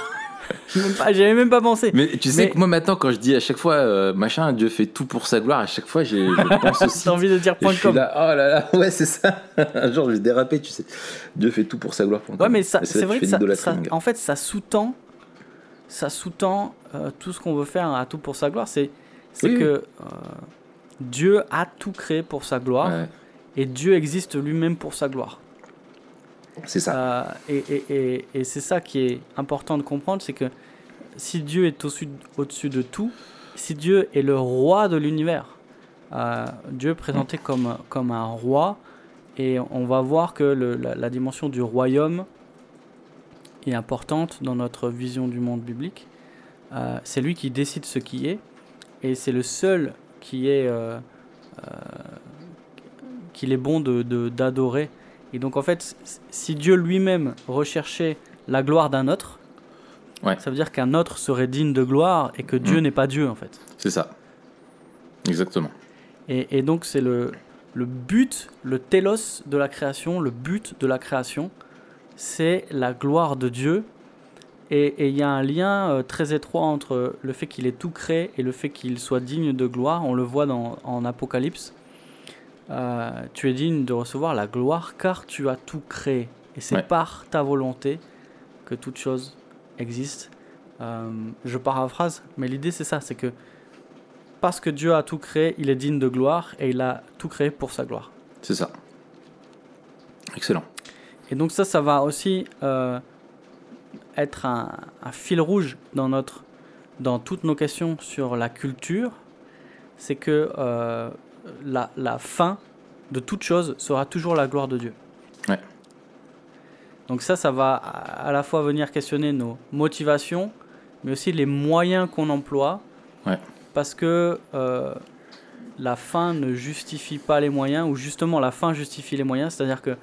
Même pas, j'avais même pas pensé. Mais tu sais mais... que moi maintenant, quand je dis à chaque fois euh, machin, Dieu fait tout pour sa gloire, à chaque fois j'ai, je pense au site. T'as envie de dire point com. Là, oh là là, ouais c'est ça. Un jour je vais déraper, tu sais. Dieu fait tout pour sa gloire. Ouais, mais ça, c'est, c'est là, vrai que ça, ça, en fait, ça sous-tend, ça sous-tend euh, tout ce qu'on veut faire à tout pour sa gloire. C'est, c'est oui, que euh, Dieu a tout créé pour sa gloire ouais. et Dieu existe lui-même pour sa gloire. C'est ça. Euh, et, et, et, et c'est ça qui est important de comprendre, c'est que si Dieu est au-dessus, au-dessus de tout, si Dieu est le roi de l'univers, euh, Dieu est présenté mmh. comme, comme un roi, et on va voir que le, la, la dimension du royaume est importante dans notre vision du monde biblique. Euh, c'est lui qui décide ce qui est, et c'est le seul qui est, euh, euh, qu'il est bon de, de, d'adorer. Et donc, en fait, si Dieu lui-même recherchait la gloire d'un autre, ouais. ça veut dire qu'un autre serait digne de gloire et que Dieu mmh. n'est pas Dieu, en fait. C'est ça. Exactement. Et, et donc, c'est le, Le but, le télos de la création, le but de la création, c'est la gloire de Dieu. Et il y a un lien euh, très étroit entre le fait qu'il ait tout créé et le fait qu'il soit digne de gloire. On le voit dans, en Apocalypse. Euh, tu es digne de recevoir la gloire car tu as tout créé. Et c'est ouais. par ta volonté que toute chose existe. Euh, je paraphrase, mais l'idée c'est ça, c'est que parce que Dieu a tout créé, il est digne de gloire et il a tout créé pour sa gloire. C'est ça. Excellent. Et donc ça, ça va aussi... Euh, être un, un fil rouge dans, notre, dans toutes nos questions sur la culture, c'est que euh, la, la fin de toute chose sera toujours la gloire de Dieu. Ouais. Donc ça, ça va à la fois venir questionner nos motivations, mais aussi les moyens qu'on emploie, ouais. parce que euh, la fin ne justifie pas les moyens, ou justement la fin justifie les moyens, c'est-à-dire que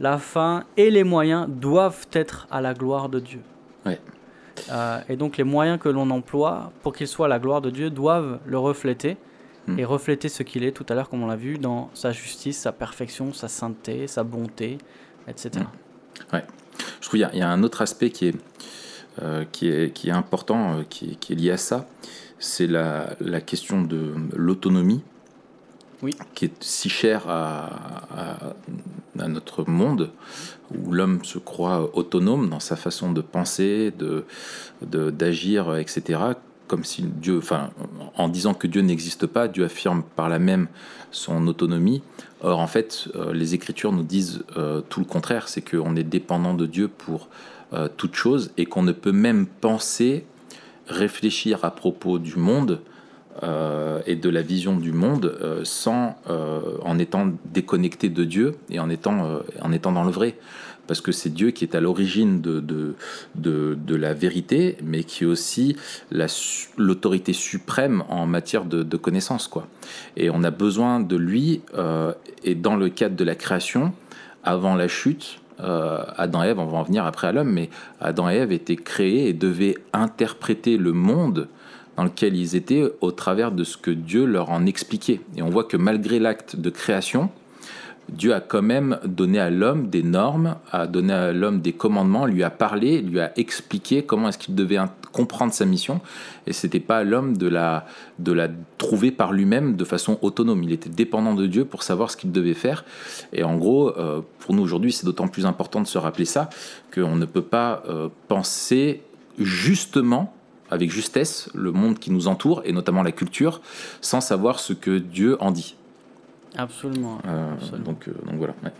la fin et les moyens doivent être à la gloire de Dieu. Oui. Euh, et donc les moyens que l'on emploie pour qu'ils soient à la gloire de Dieu doivent le refléter, mmh. et refléter ce qu'il est tout à l'heure, comme on l'a vu, dans sa justice, sa perfection, sa sainteté, sa bonté, et cetera. Mmh. Ouais. Je trouve qu'il y, y a un autre aspect qui est, euh, qui est, qui est important, euh, qui, qui est lié à ça, c'est la, la question de l'autonomie. Oui. Qui est si cher à, à, à notre monde, où l'homme se croit autonome dans sa façon de penser, de, de, d'agir, et cetera, comme si Dieu, enfin, en disant que Dieu n'existe pas, Dieu affirme par là même son autonomie. Or, en fait, les Écritures nous disent euh, tout le contraire, c'est qu'on est dépendant de Dieu pour euh, toute chose, et qu'on ne peut même penser, réfléchir à propos du monde, Euh, et de la vision du monde euh, sans, euh, en étant déconnecté de Dieu et en étant, euh, en étant dans le vrai, parce que c'est Dieu qui est à l'origine de, de, de, de la vérité, mais qui est aussi la, l'autorité suprême en matière de, de connaissance, quoi. Et on a besoin de lui, euh, et dans le cadre de la création, avant la chute, Euh, Adam et Ève, on va en venir après à l'homme, mais Adam et Ève étaient créés et devaient interpréter le monde dans lequel ils étaient au travers de ce que Dieu leur en expliquait. Et on voit que malgré l'acte de création, Dieu a quand même donné à l'homme des normes, a donné à l'homme des commandements, lui a parlé, lui a expliqué comment est-ce qu'il devait comprendre sa mission. Et ce n'était pas à l'homme de la, de la trouver par lui-même de façon autonome. Il était dépendant de Dieu pour savoir ce qu'il devait faire. Et en gros, euh, pour nous aujourd'hui, c'est d'autant plus important de se rappeler ça, qu'on ne peut pas euh, penser justement, avec justesse, le monde qui nous entoure, et notamment la culture, sans savoir ce que Dieu en dit. Absolument. Euh, absolument. Donc, euh, donc voilà. Ouais.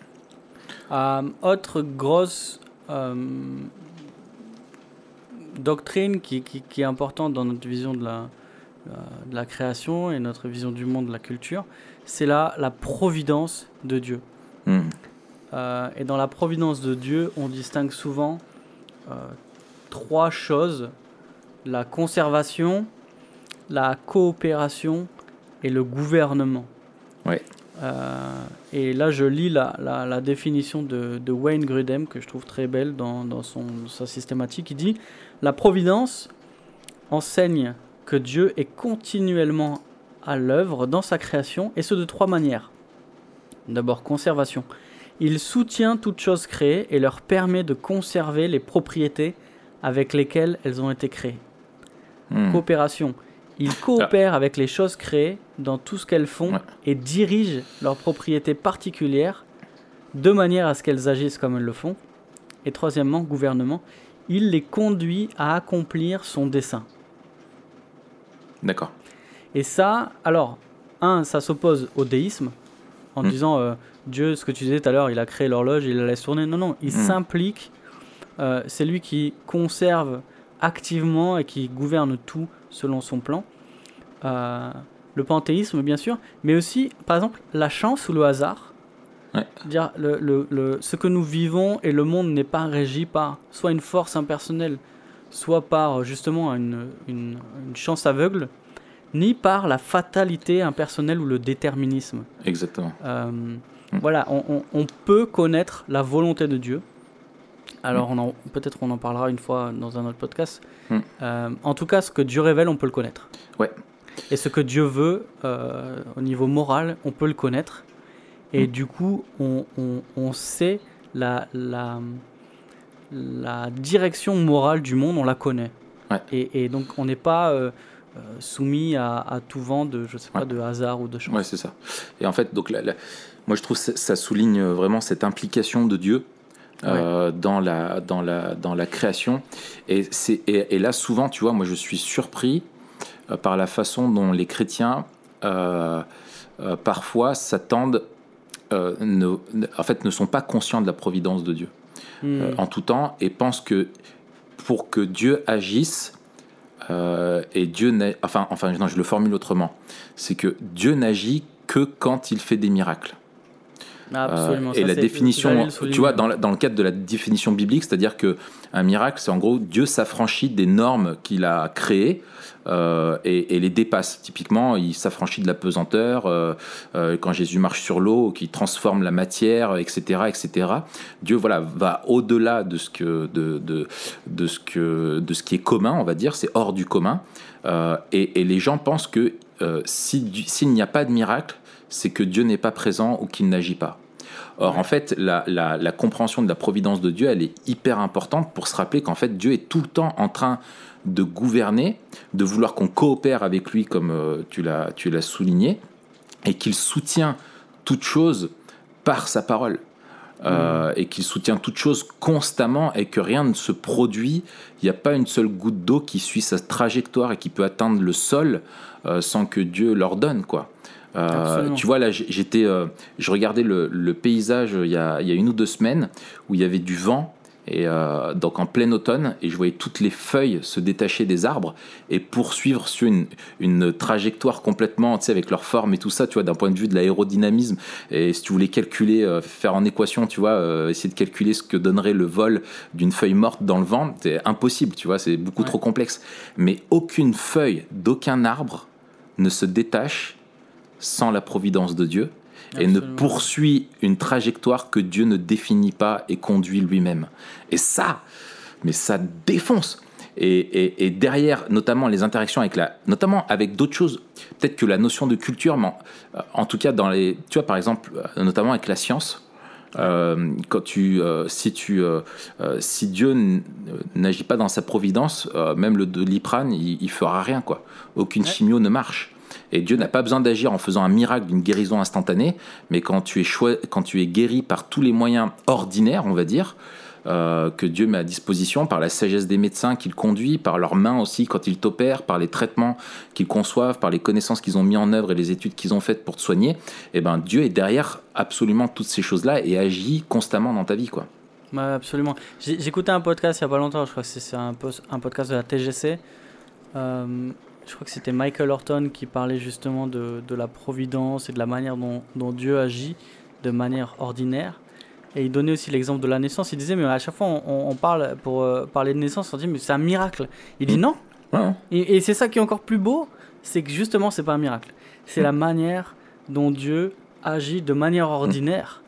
Euh, autre grosse euh, doctrine qui, qui, qui est importante dans notre vision de la, euh, de la création et notre vision du monde, de la culture, c'est la, la providence de Dieu. Mmh. Euh, et dans la providence de Dieu, on distingue souvent euh, trois choses: la conservation, la coopération et le gouvernement. Ouais. Euh, et là, je lis la, la, la définition de, de Wayne Grudem, que je trouve très belle dans, dans son, sa systématique. Il dit « La providence enseigne que Dieu est continuellement à l'œuvre dans sa création, et ce de trois manières. D'abord, conservation. Il soutient toutes choses créées et leur permet de conserver les propriétés avec lesquelles elles ont été créées. Mmh. Coopération. Ils coopèrent ah. avec les choses créées dans tout ce qu'elles font ouais. et dirigent leurs propriétés particulières de manière à ce qu'elles agissent comme elles le font. Et troisièmement, gouvernement. Il les conduit à accomplir son dessein. » D'accord. Et ça, alors, un, ça s'oppose au déisme, en mmh. disant euh, Dieu, ce que tu disais tout à l'heure, il a créé l'horloge, il la laisse tourner. Non, non, il mmh. s'implique. Euh, c'est lui qui conserve activement et qui gouverne tout selon son plan. Euh, le panthéisme, bien sûr, mais aussi, par exemple, la chance ou le hasard. Ouais. Dire le, le, le, ce que nous vivons et le monde n'est pas régi par soit une force impersonnelle, soit par justement une, une, une chance aveugle, ni par la fatalité impersonnelle ou le déterminisme. Exactement. Euh, mmh. Voilà, on, on, on peut connaître la volonté de Dieu. Alors, on en, peut-être on en parlera une fois dans un autre podcast. Mm. Euh, en tout cas, ce que Dieu révèle, on peut le connaître. Ouais. Et ce que Dieu veut, euh, au niveau moral, on peut le connaître. Et mmh. du coup, on, on, on sait la, la, la direction morale du monde, on la connaît. Ouais. Et, et donc, on n'est pas euh, soumis à, à tout vent de, je sais pas, ouais. de hasard ou de chance. Ouais, c'est ça. Et en fait, donc, la, la, moi, je trouve que ça souligne vraiment cette implication de Dieu euh, ouais. dans, la, dans, la, dans la création. Et, c'est, et, et là, souvent, tu vois, moi, je suis surpris euh, par la façon dont les chrétiens, euh, euh, parfois, s'attendent... Euh, ne, en fait, ne sont pas conscients de la providence de Dieu mmh. euh, en tout temps et pensent que pour que Dieu agisse euh, et Dieu n'a, enfin, enfin non, je le formule autrement, c'est que Dieu n'agit que quand il fait des miracles. Ah, absolument. Euh, et ça, la c'est, définition, c'est tu vois, dans, dans le cadre de la définition biblique, c'est-à-dire que un miracle, c'est en gros Dieu s'affranchit des normes qu'il a créées. Euh, et, et les dépasse. Typiquement, il s'affranchit de la pesanteur euh, euh, quand Jésus marche sur l'eau, qui transforme la matière, et cetera, et cetera. Dieu, voilà, va au-delà de ce que de de de ce que de ce qui est commun, on va dire, c'est hors du commun. Euh, et, et les gens pensent que euh, si s'il n'y a pas de miracle, c'est que Dieu n'est pas présent ou qu'il n'agit pas. Or, en fait, la, la, la compréhension de la providence de Dieu, elle est hyper importante pour se rappeler qu'en fait, Dieu est tout le temps en train de gouverner, de vouloir qu'on coopère avec lui, comme euh, tu, l'as, tu l'as souligné, et qu'il soutient toute chose par sa parole, euh, mmh. et qu'il soutient toute chose constamment, et que rien ne se produit, il n'y a pas une seule goutte d'eau qui suit sa trajectoire et qui peut atteindre le sol euh, sans que Dieu l'ordonne, quoi. Euh, tu vois là j'étais, euh, je regardais le, le paysage il y, a, il y a une ou deux semaines où il y avait du vent et euh, donc en plein automne et je voyais toutes les feuilles se détacher des arbres et poursuivre sur une, une trajectoire complètement, tu sais, avec leur forme et tout ça, tu vois, d'un point de vue de l'aérodynamisme. Et si tu voulais calculer, euh, faire en équation, tu vois, euh, essayer de calculer ce que donnerait le vol d'une feuille morte dans le vent, c'est impossible, tu vois, c'est beaucoup ouais. trop complexe. Mais aucune feuille d'aucun arbre ne se détache sans la providence de Dieu. Absolument. Et ne poursuit une trajectoire que Dieu ne définit pas et conduit lui-même. Et ça, mais ça défonce. Et, et, et derrière, notamment les interactions avec la, notamment avec d'autres choses, peut-être que la notion de culture, mais en, en tout cas dans les, tu vois, par exemple, notamment avec la science. Euh, quand tu, euh, si tu, euh, euh, si Dieu n- n'agit pas dans sa providence, euh, même le doliprane, il, il fera rien, quoi. Aucune ouais. chimio ne marche. Et Dieu n'a pas besoin d'agir en faisant un miracle d'une guérison instantanée, mais quand tu es, cho- quand tu es guéri par tous les moyens ordinaires, on va dire, euh, que Dieu met à disposition, par la sagesse des médecins qu'il conduit, par leurs mains aussi quand ils t'opèrent, par les traitements qu'ils conçoivent, par les connaissances qu'ils ont mis en œuvre et les études qu'ils ont faites pour te soigner, et ben Dieu est derrière absolument toutes ces choses-là et agit constamment dans ta vie, quoi. Ouais, absolument. J'ai, j'écoutais un podcast il n'y a pas longtemps, je crois que c'est, c'est un, post- un podcast de la T G C. Euh... Je crois que c'était Michael Horton qui parlait justement de, de la providence et de la manière dont, dont Dieu agit de manière ordinaire. Et il donnait aussi l'exemple de la naissance. Il disait, mais à chaque fois on, on parle pour euh, parler de naissance, on dit, mais c'est un miracle. Il dit non. Ouais. Et, et c'est ça qui est encore plus beau, c'est que justement, c'est pas un miracle. C'est ouais. la manière dont Dieu agit de manière ordinaire.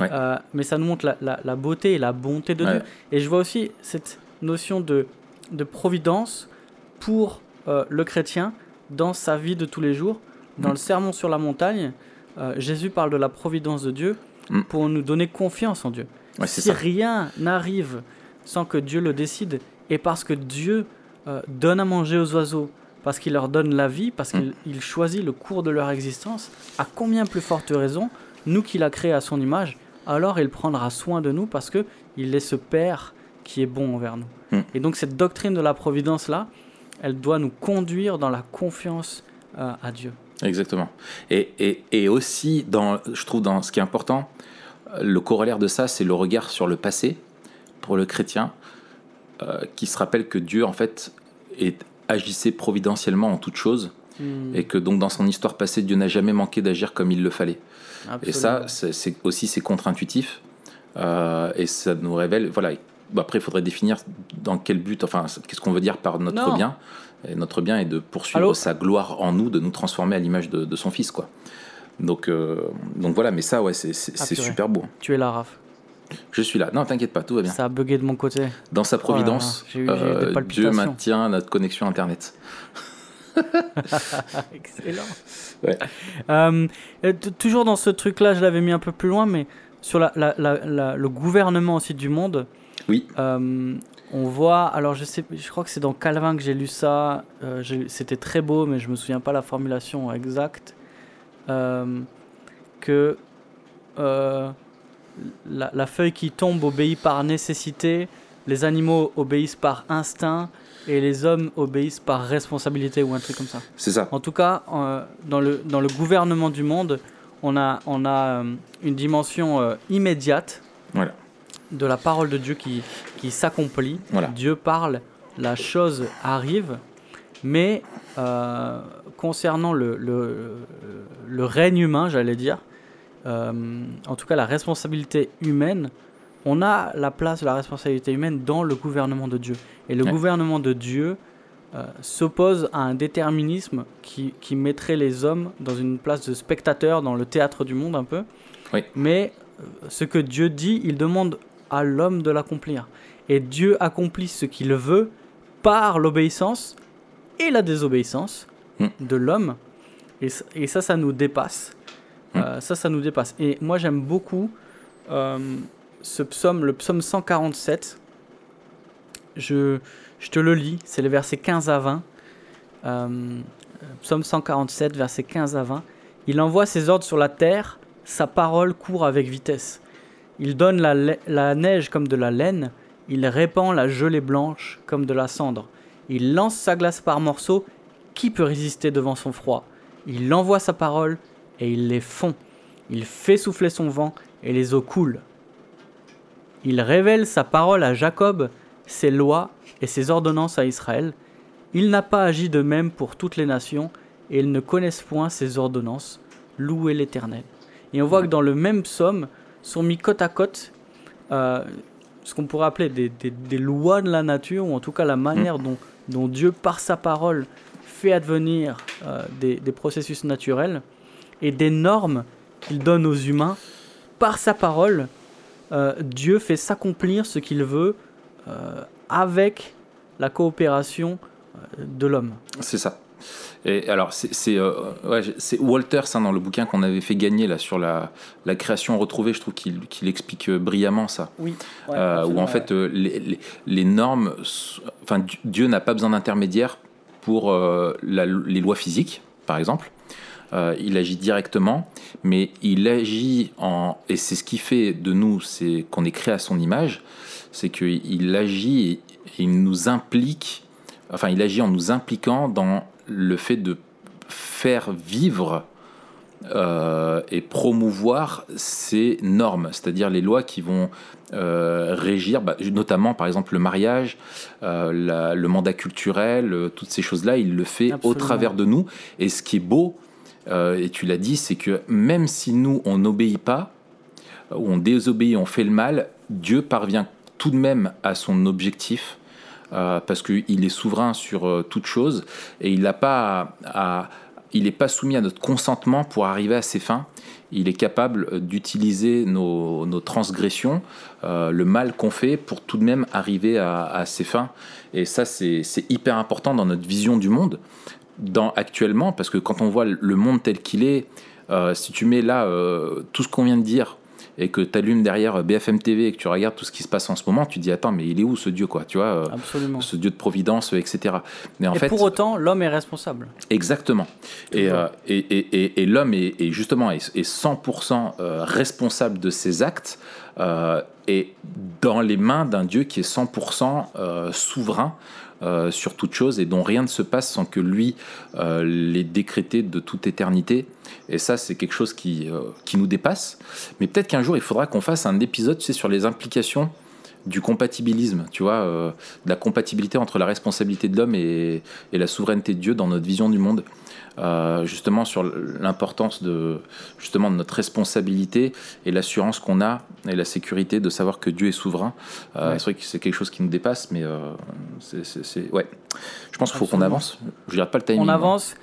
Ouais. Euh, mais ça nous montre la, la, la beauté et la bonté de ouais. Dieu. Et je vois aussi cette notion de, de providence pour... Euh, le chrétien dans sa vie de tous les jours. Dans mmh. le sermon sur la montagne, euh, Jésus parle de la providence de Dieu mmh. pour nous donner confiance en Dieu. Ouais, si rien n'arrive sans que Dieu le décide et parce que Dieu euh, donne à manger aux oiseaux, parce qu'il leur donne la vie, parce mmh. qu'il choisit le cours de leur existence, à combien plus forte raison, nous qu'il a créé à son image, alors il prendra soin de nous parce que il est ce Père qui est bon envers nous. Mmh. Et donc cette doctrine de la providence là, elle doit nous conduire dans la confiance euh, à Dieu. Exactement. Et, et, et aussi, dans, je trouve, dans ce qui est important, le corollaire de ça, c'est le regard sur le passé, pour le chrétien, euh, qui se rappelle que Dieu, en fait, est, agissait providentiellement en toutes choses, mmh. et que donc, dans son histoire passée, Dieu n'a jamais manqué d'agir comme il le fallait. Absolument. Et ça, c'est, c'est aussi, c'est contre-intuitif, euh, et ça nous révèle... voilà. Après, il faudrait définir dans quel but, enfin, qu'est-ce qu'on veut dire par notre non. bien. Et notre bien est de poursuivre Allô sa gloire en nous, de nous transformer à l'image de, de son Fils, quoi. Donc, euh, donc voilà, mais ça, ouais, c'est, c'est, ah, c'est super beau. Tu es là, Raph. Je suis là. Non, t'inquiète pas, tout va bien. Ça a bugué de mon côté. Dans sa providence, oh là là, j'ai eu, j'ai eu des palpitations. euh, Dieu maintient notre connexion Internet. Excellent. Ouais. Euh, toujours dans ce truc-là, je l'avais mis un peu plus loin, mais sur la, la, la, la, le gouvernement aussi du monde. Oui. Euh, on voit, alors je sais, je crois que c'est dans Calvin que j'ai lu ça. Euh, j'ai, c'était très beau, mais je me souviens pas la formulation exacte. Euh, que euh, la, la feuille qui tombe obéit par nécessité, les animaux obéissent par instinct et les hommes obéissent par responsabilité ou un truc comme ça. C'est ça. En tout cas, euh, dans le dans le gouvernement du monde, on a on a euh, une dimension euh, immédiate. Voilà. De la parole de Dieu qui, qui s'accomplit. Voilà. Dieu parle, la chose arrive, mais euh, concernant le, le, le règne humain, j'allais dire, euh, en tout cas la responsabilité humaine, on a la place de la responsabilité humaine dans le gouvernement de Dieu. Et le ouais. gouvernement de Dieu euh, s'oppose à un déterminisme qui, qui mettrait les hommes dans une place de spectateur, dans le théâtre du monde un peu. Oui. Mais ce que Dieu dit, il demande à l'homme de l'accomplir. Et Dieu accomplit ce qu'il veut par l'obéissance et la désobéissance mmh. de l'homme. Et, et ça, ça nous dépasse. Mmh. Euh, ça, ça nous dépasse. Et moi, j'aime beaucoup euh, ce psaume, le psaume cent quarante-sept. Je, je te le lis, c'est les versets quinze à vingt. Euh, psaume cent quarante-sept, versets quinze à vingt. Il envoie ses ordres sur la terre, sa parole court avec vitesse. Il donne la, la, la neige comme de la laine, il répand la gelée blanche comme de la cendre. Il lance sa glace par morceaux, qui peut résister devant son froid? Il envoie sa parole et il les fond. Il fait souffler son vent et les eaux coulent. Il révèle sa parole à Jacob, ses lois et ses ordonnances à Israël. Il n'a pas agi de même pour toutes les nations et ils ne connaissent point ses ordonnances. Louez l'Éternel. Et on voit que dans le même psaume sont mis côte à côte euh, ce qu'on pourrait appeler des, des, des lois de la nature, ou en tout cas la manière dont, dont Dieu, par sa parole, fait advenir euh, des, des processus naturels, et des normes qu'il donne aux humains. Par sa parole, euh, Dieu fait s'accomplir ce qu'il veut euh, avec la coopération de l'homme. C'est ça. Et alors c'est, c'est, euh, ouais, c'est Walters hein, dans le bouquin qu'on avait fait gagner là, sur la, la création retrouvée, je trouve qu'il, qu'il explique brillamment ça. Oui, ouais, euh, où en fait euh, les, les, les normes, enfin Dieu n'a pas besoin d'intermédiaires pour euh, la, les lois physiques par exemple. Euh, il agit directement, mais il agit en, et c'est ce qui fait de nous, c'est qu'on est créé à son image, c'est qu'il agit et il nous implique, enfin il agit en nous impliquant dans le fait de faire vivre euh, et promouvoir ces normes, c'est-à-dire les lois qui vont euh, régir, bah, notamment par exemple le mariage, euh, la, le mandat culturel, euh, toutes ces choses-là, il le fait Absolument. Au travers de nous. Et ce qui est beau, euh, et tu l'as dit, c'est que même si nous, on n'obéit pas, ou on désobéit, on fait le mal, Dieu parvient tout de même à son objectif, Euh, parce qu'il est souverain sur euh, toute chose et il n'a pas à, à, il n'est pas soumis à notre consentement pour arriver à ses fins. Il est capable d'utiliser nos, nos transgressions, euh, le mal qu'on fait pour tout de même arriver à, à ses fins. Et ça, c'est, c'est hyper important dans notre vision du monde dans, actuellement, parce que quand on voit le monde tel qu'il est, euh, si tu mets là euh, tout ce qu'on vient de dire, et que tu allumes derrière B F M T V et que tu regardes tout ce qui se passe en ce moment, tu te dis attends, mais il est où ce Dieu, quoi, tu vois, Absolument. Ce Dieu de providence, et cetera. Mais en et fait, pour autant, l'homme est responsable. Exactement. Et, euh, et, et, et, et l'homme est, est justement est, est cent pour cent euh, responsable de ses actes euh, et dans les mains d'un Dieu qui est cent pour cent euh, souverain euh, sur toute chose et dont rien ne se passe sans que lui euh, l'ait décrété de toute éternité. Et ça, c'est quelque chose qui, euh, qui nous dépasse. Mais peut-être qu'un jour, il faudra qu'on fasse un épisode, tu sais, sur les implications du compatibilisme, tu vois, euh, de la compatibilité entre la responsabilité de l'homme et, et la souveraineté de Dieu dans notre vision du monde. Euh, justement, sur l'importance de, justement, de notre responsabilité et l'assurance qu'on a et la sécurité de savoir que Dieu est souverain. Euh, ouais. C'est vrai que c'est quelque chose qui nous dépasse, mais euh, c'est, c'est, c'est... Ouais. Je pense qu'il faut Absolument. Qu'on avance. Je ne regarde pas le timing. On avance.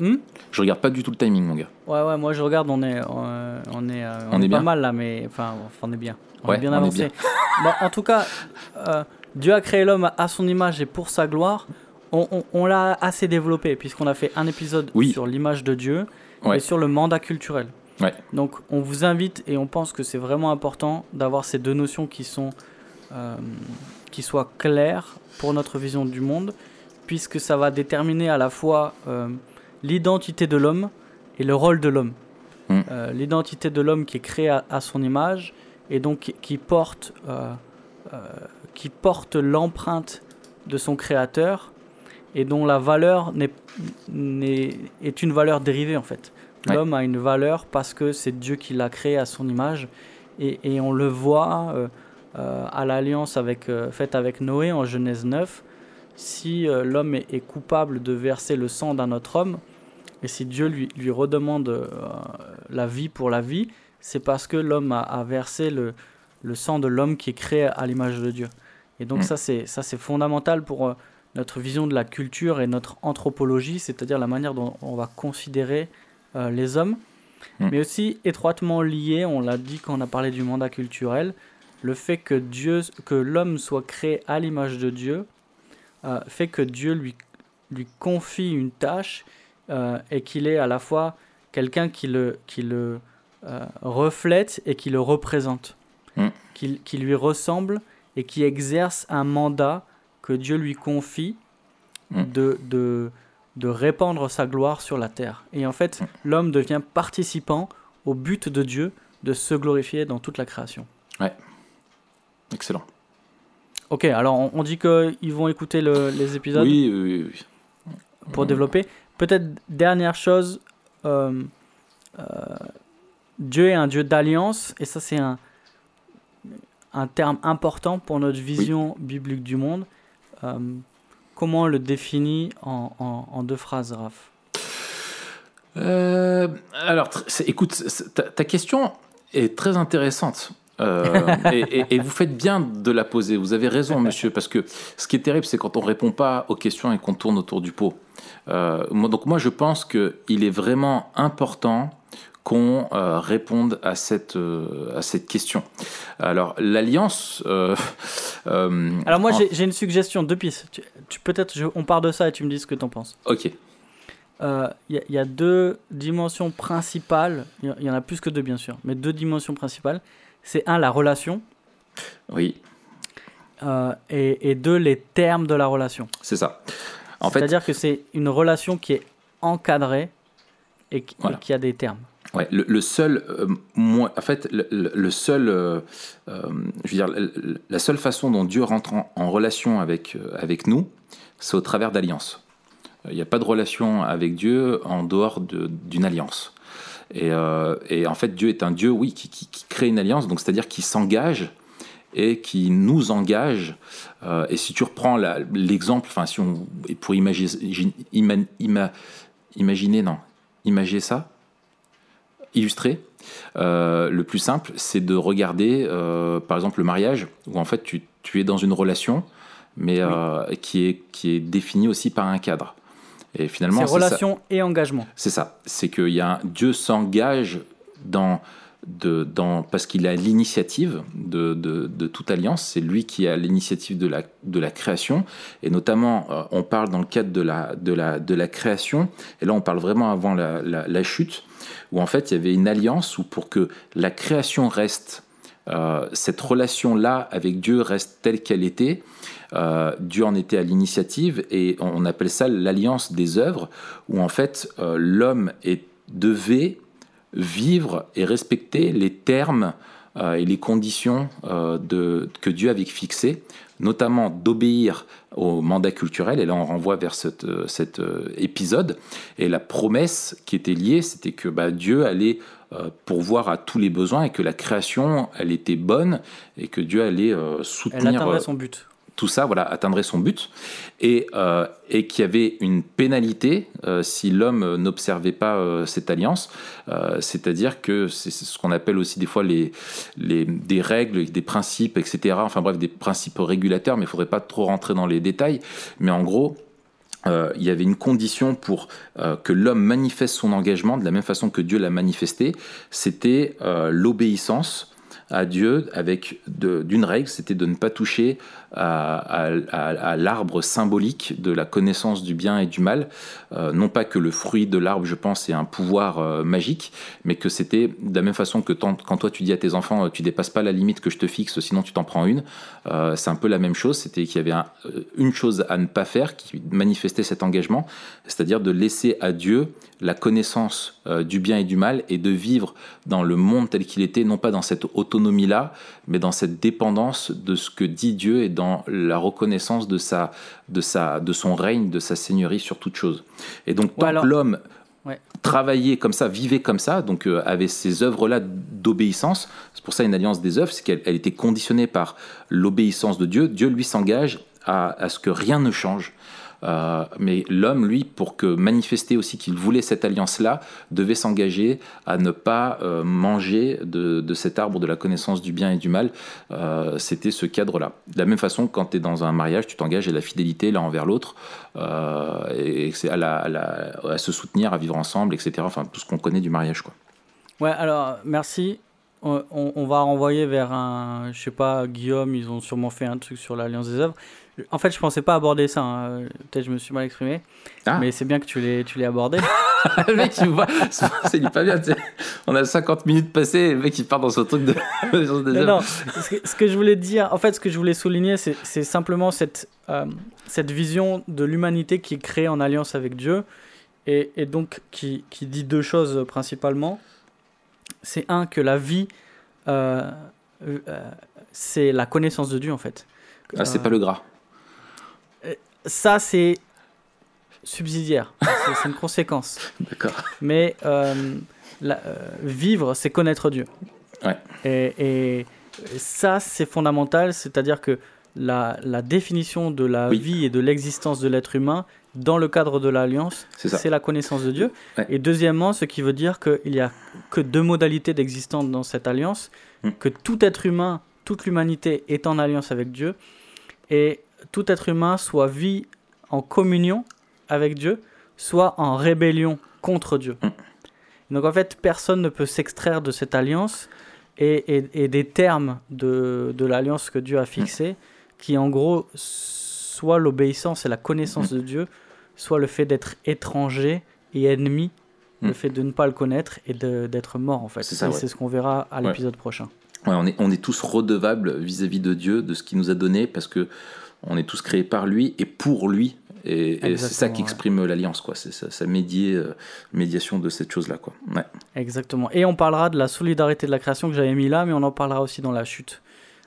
Hum? Je regarde pas du tout le timing, mon gars. Ouais, ouais, moi je regarde, on est, on, on est, on on est, est pas mal là, mais enfin, on est bien. On ouais, est bien avancé. Bon, en tout cas, euh, Dieu a créé l'homme à son image et pour sa gloire. on, on, on l'a assez développé, puisqu'on a fait un épisode oui. sur l'image de Dieu ouais. et sur le mandat culturel. Ouais. Donc, on vous invite et on pense que c'est vraiment important d'avoir ces deux notions qui sont, euh, qui soient claires pour notre vision du monde, puisque ça va déterminer à la fois euh, l'identité de l'homme et le rôle de l'homme. Mmh. Euh, l'identité de l'homme qui est créé à, à son image et donc qui, qui porte, euh, euh, qui porte l'empreinte de son créateur et dont la valeur n'est, n'est, est une valeur dérivée en fait. L'homme ouais. a une valeur parce que c'est Dieu qui l'a créé à son image et, et on le voit euh, euh, à l'alliance avec, euh, faite avec Noé en Genèse neuf. Si euh, l'homme est, est coupable de verser le sang d'un autre homme et si Dieu lui, lui redemande euh, la vie pour la vie, c'est parce que l'homme a, a versé le, le sang de l'homme qui est créé à l'image de Dieu. Et donc mmh. ça, c'est, ça c'est fondamental pour euh, notre vision de la culture et notre anthropologie, c'est-à-dire la manière dont on va considérer Euh, les hommes, mmh. mais aussi étroitement liés, on l'a dit quand on a parlé du mandat culturel, le fait que, Dieu, que l'homme soit créé à l'image de Dieu, euh, fait que Dieu lui, lui confie une tâche euh, et qu'il est à la fois quelqu'un qui le, qui le euh, reflète et qui le représente, mmh. qui, qui lui ressemble et qui exerce un mandat que Dieu lui confie mmh. de... de de répandre sa gloire sur la terre. Et en fait, l'homme devient participant au but de Dieu de se glorifier dans toute la création. Ouais. Excellent. Ok, alors on, on dit qu'ils vont écouter le, les épisodes oui, oui, oui, oui. pour développer. Peut-être dernière chose, euh, euh, Dieu est un Dieu d'alliance, et ça c'est un, un terme important pour notre vision oui. biblique du monde. Euh, Comment on le définit en, en, en deux phrases, Raph ? euh, Alors, c'est, écoute, c'est, ta, ta question est très intéressante euh, et, et, et vous faites bien de la poser. Vous avez raison, monsieur, parce que ce qui est terrible, c'est quand on ne répond pas aux questions et qu'on tourne autour du pot. Euh, moi, donc moi, je pense qu'il est vraiment important qu'on euh, réponde à cette, euh, à cette question. Alors, l'alliance... Euh, euh, Alors moi, en... j'ai, j'ai une suggestion, deux pistes. Tu, tu, peut-être je, on part de ça et tu me dis ce que tu en penses. Ok. Il euh, y, y a deux dimensions principales, il y, y en a plus que deux bien sûr, mais deux dimensions principales. C'est un, la relation. Oui. Euh, et, et deux, les termes de la relation. C'est ça. En C'est-à-dire fait... que c'est une relation qui est encadrée et qui, voilà. et qui a des termes. Ouais, le, le seul, euh, moi, en fait, le, le seul, euh, euh, je veux dire, le, la seule façon dont Dieu rentre en, en relation avec euh, avec nous, c'est au travers d'alliances. Il euh, n'y a pas de relation avec Dieu en dehors de, d'une alliance. Et, euh, et en fait, Dieu est un Dieu, oui, qui, qui, qui crée une alliance, donc c'est-à-dire qui s'engage et qui nous engage. Euh, et si tu reprends la, l'exemple, enfin, si on pour imaginer, ima, ima, imaginer, non, imaginer ça. Illustrer, euh, le plus simple, c'est de regarder, euh, par exemple, le mariage, où en fait, tu, tu es dans une relation, mais euh, oui. qui est, qui est définie aussi par un cadre. Et finalement, c'est, c'est relation ça. Et engagement. C'est ça. C'est que y a un, Dieu s'engage dans, de, dans, parce qu'il a l'initiative de, de, de toute alliance. C'est lui qui a l'initiative de la, de la création. Et notamment, euh, on parle dans le cadre de la, de, la, de la création. Et là, on parle vraiment avant la, la, la chute. Où en fait il y avait une alliance où pour que la création reste, euh, cette relation-là avec Dieu reste telle qu'elle était, euh, Dieu en était à l'initiative et on appelle ça l'alliance des œuvres où en fait euh, l'homme est, devait vivre et respecter les termes euh, et les conditions euh, de, que Dieu avait fixées, notamment d'obéir au mandat culturel, et là on renvoie vers cet cette, euh, épisode, et la promesse qui était liée, c'était que bah, Dieu allait euh, pourvoir à tous les besoins, et que la création, elle était bonne, et que Dieu allait euh, soutenir... Elle atteindrait son but. Tout ça, voilà, atteindrait son but, et, euh, et qu'il y avait une pénalité euh, si l'homme n'observait pas euh, cette alliance, euh, c'est-à-dire que c'est ce qu'on appelle aussi des fois les, les, des règles, des principes, et cetera, enfin bref, des principes régulateurs, mais il ne faudrait pas trop rentrer dans les détails, mais en gros... Euh, il y avait une condition pour euh, que l'homme manifeste son engagement de la même façon que Dieu l'a manifesté, c'était euh, l'obéissance à Dieu avec de, d'une règle, c'était de ne pas toucher à, à, à, à l'arbre symbolique de la connaissance du bien et du mal. Euh, non pas que le fruit de l'arbre, je pense, ait un pouvoir euh, magique, mais que c'était de la même façon que tant, quand toi tu dis à tes enfants, tu dépasses pas la limite que je te fixe, sinon tu t'en prends une. Euh, c'est un peu la même chose, c'était qu'il y avait un, une chose à ne pas faire qui manifestait cet engagement, c'est-à-dire de laisser à Dieu la connaissance euh, du bien et du mal et de vivre dans le monde tel qu'il était, non pas dans cette autonomie-là, mais dans cette dépendance de ce que dit Dieu et dans la reconnaissance de, sa, de, sa, de son règne, de sa seigneurie sur toute chose. Et donc, tant alors... que l'homme ouais. travaillait comme ça, vivait comme ça, donc euh, avait ces œuvres-là d'obéissance, c'est pour ça une alliance des œuvres, c'est qu'elle elle était conditionnée par l'obéissance de Dieu. Dieu, lui, s'engage à, à ce que rien ne change. Euh, mais l'homme, lui, pour que manifester aussi qu'il voulait cette alliance-là, devait s'engager à ne pas euh, manger de, de cet arbre de la connaissance du bien et du mal. Euh, c'était ce cadre-là. De la même façon, quand tu es dans un mariage, tu t'engages à la fidélité l'un envers l'autre, euh, et, et à, la, à, la, à se soutenir, à vivre ensemble, et cetera. Enfin, tout ce qu'on connaît du mariage, quoi. Ouais, alors, merci. On, on, on va renvoyer vers un, je sais pas, Guillaume, ils ont sûrement fait un truc sur l'alliance des œuvres. En fait, je pensais pas aborder ça, hein. Peut-être que je me suis mal exprimé, ah. mais c'est bien que tu l'aies, tu l'aies abordé. Le mec, il voit, c'est pas bien, t'sais. On a cinquante minutes passées et le mec, il part dans son truc de... des non, non. Ce, que, ce que je voulais dire, en fait, ce que je voulais souligner, c'est, c'est simplement cette, euh, cette vision de l'humanité qui est créée en alliance avec Dieu et, et donc qui, qui dit deux choses principalement. C'est un, que la vie, euh, euh, c'est la connaissance de Dieu, en fait. Ah, c'est euh, pas le gras. Ça, c'est subsidiaire. c'est, c'est une conséquence. D'accord. Mais euh, la, euh, vivre, c'est connaître Dieu. Ouais. Et, et ça, c'est fondamental. C'est-à-dire que la, la définition de la oui. vie et de l'existence de l'être humain, dans le cadre de l'alliance, c'est, c'est la connaissance de Dieu. Ouais. Et deuxièmement, ce qui veut dire qu'il n'y a que deux modalités d'existence dans cette alliance, mmh. que tout être humain, toute l'humanité est en alliance avec Dieu, et tout être humain soit vit en communion avec Dieu, soit en rébellion contre Dieu. Mmh. Donc en fait, personne ne peut s'extraire de cette alliance et, et, et des termes de, de l'alliance que Dieu a fixée, mmh. qui en gros... soit l'obéissance et la connaissance mmh. de Dieu, soit le fait d'être étranger et ennemi, mmh. le fait de ne pas le connaître et de, d'être mort en fait. C'est, ça, ouais. c'est ce qu'on verra à l'épisode ouais. prochain. Ouais, on est, on est tous redevables vis-à-vis de Dieu, de ce qu'il nous a donné, parce qu'on est tous créés par lui et pour lui. Et, et c'est ça qui exprime ouais. l'alliance, quoi. C'est sa, sa médié, euh, médiation de cette chose-là, quoi. Ouais. Exactement. Et on parlera de la solidarité de la création que j'avais mis là, mais on en parlera aussi dans la chute.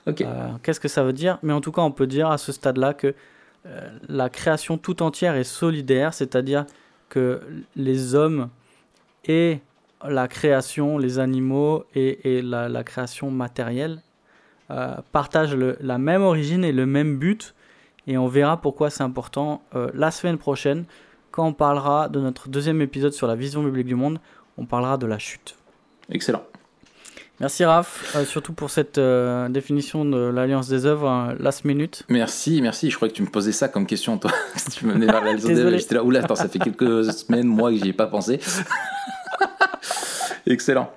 Okay. Euh, qu'est-ce que ça veut dire ? Mais en tout cas, on peut dire à ce stade-là que la création tout entière est solidaire, c'est-à-dire que les hommes et la création, les animaux et, et la, la création matérielle euh, partagent le, la même origine et le même but, et on verra pourquoi c'est important euh, la semaine prochaine, quand on parlera de notre deuxième épisode sur la vision biblique du monde, on parlera de la chute. Excellent. Merci Raph, euh, surtout pour cette euh, définition de l'alliance des œuvres, hein, last minute. Merci, merci, je croyais que tu me posais ça comme question, toi. Tu me menais vers l'alliance des œuvres, j'étais là, oula, attends, ça fait quelques semaines, mois que j'y ai pas pensé. Excellent.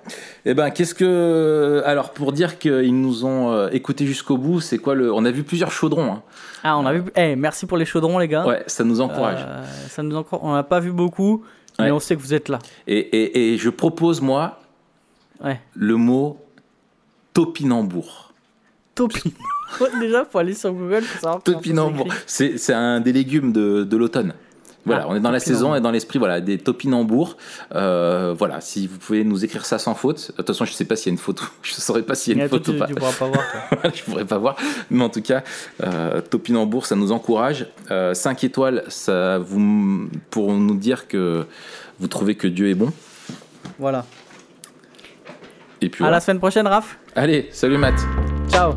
Eh ben, qu'est-ce que... Alors, pour dire qu'ils nous ont euh, écoutés jusqu'au bout, c'est quoi le... On a vu plusieurs chaudrons. Hein. Ah, on a vu... Eh, hey, merci pour les chaudrons, les gars. Ouais, ça nous encourage. Euh, ça nous encourage. On n'a pas vu beaucoup, ouais. mais on sait que vous êtes là. Et, et, et je propose, moi... Ouais. Le mot topinambour. Topinambour. Déjà, faut aller sur Google pour savoir. Topinambour, c'est, c'est un des légumes de, de l'automne. Voilà, ah, on est dans la saison et dans l'esprit, voilà, des topinambours. Euh, voilà, si vous pouvez nous écrire ça sans faute. De toute façon, je ne sais pas s'il y a une faute. Je ne saurais pas s'il y a une faute ou pas. Tu ne pourras pas voir. Je ne pourrais pas voir. Mais en tout cas, euh, topinambour, ça nous encourage. Euh, cinq étoiles, ça vous, pour nous dire que vous trouvez que Dieu est bon. Voilà. Et puis, à ouais. la semaine prochaine, Raph. Allez, salut Matt. Ciao.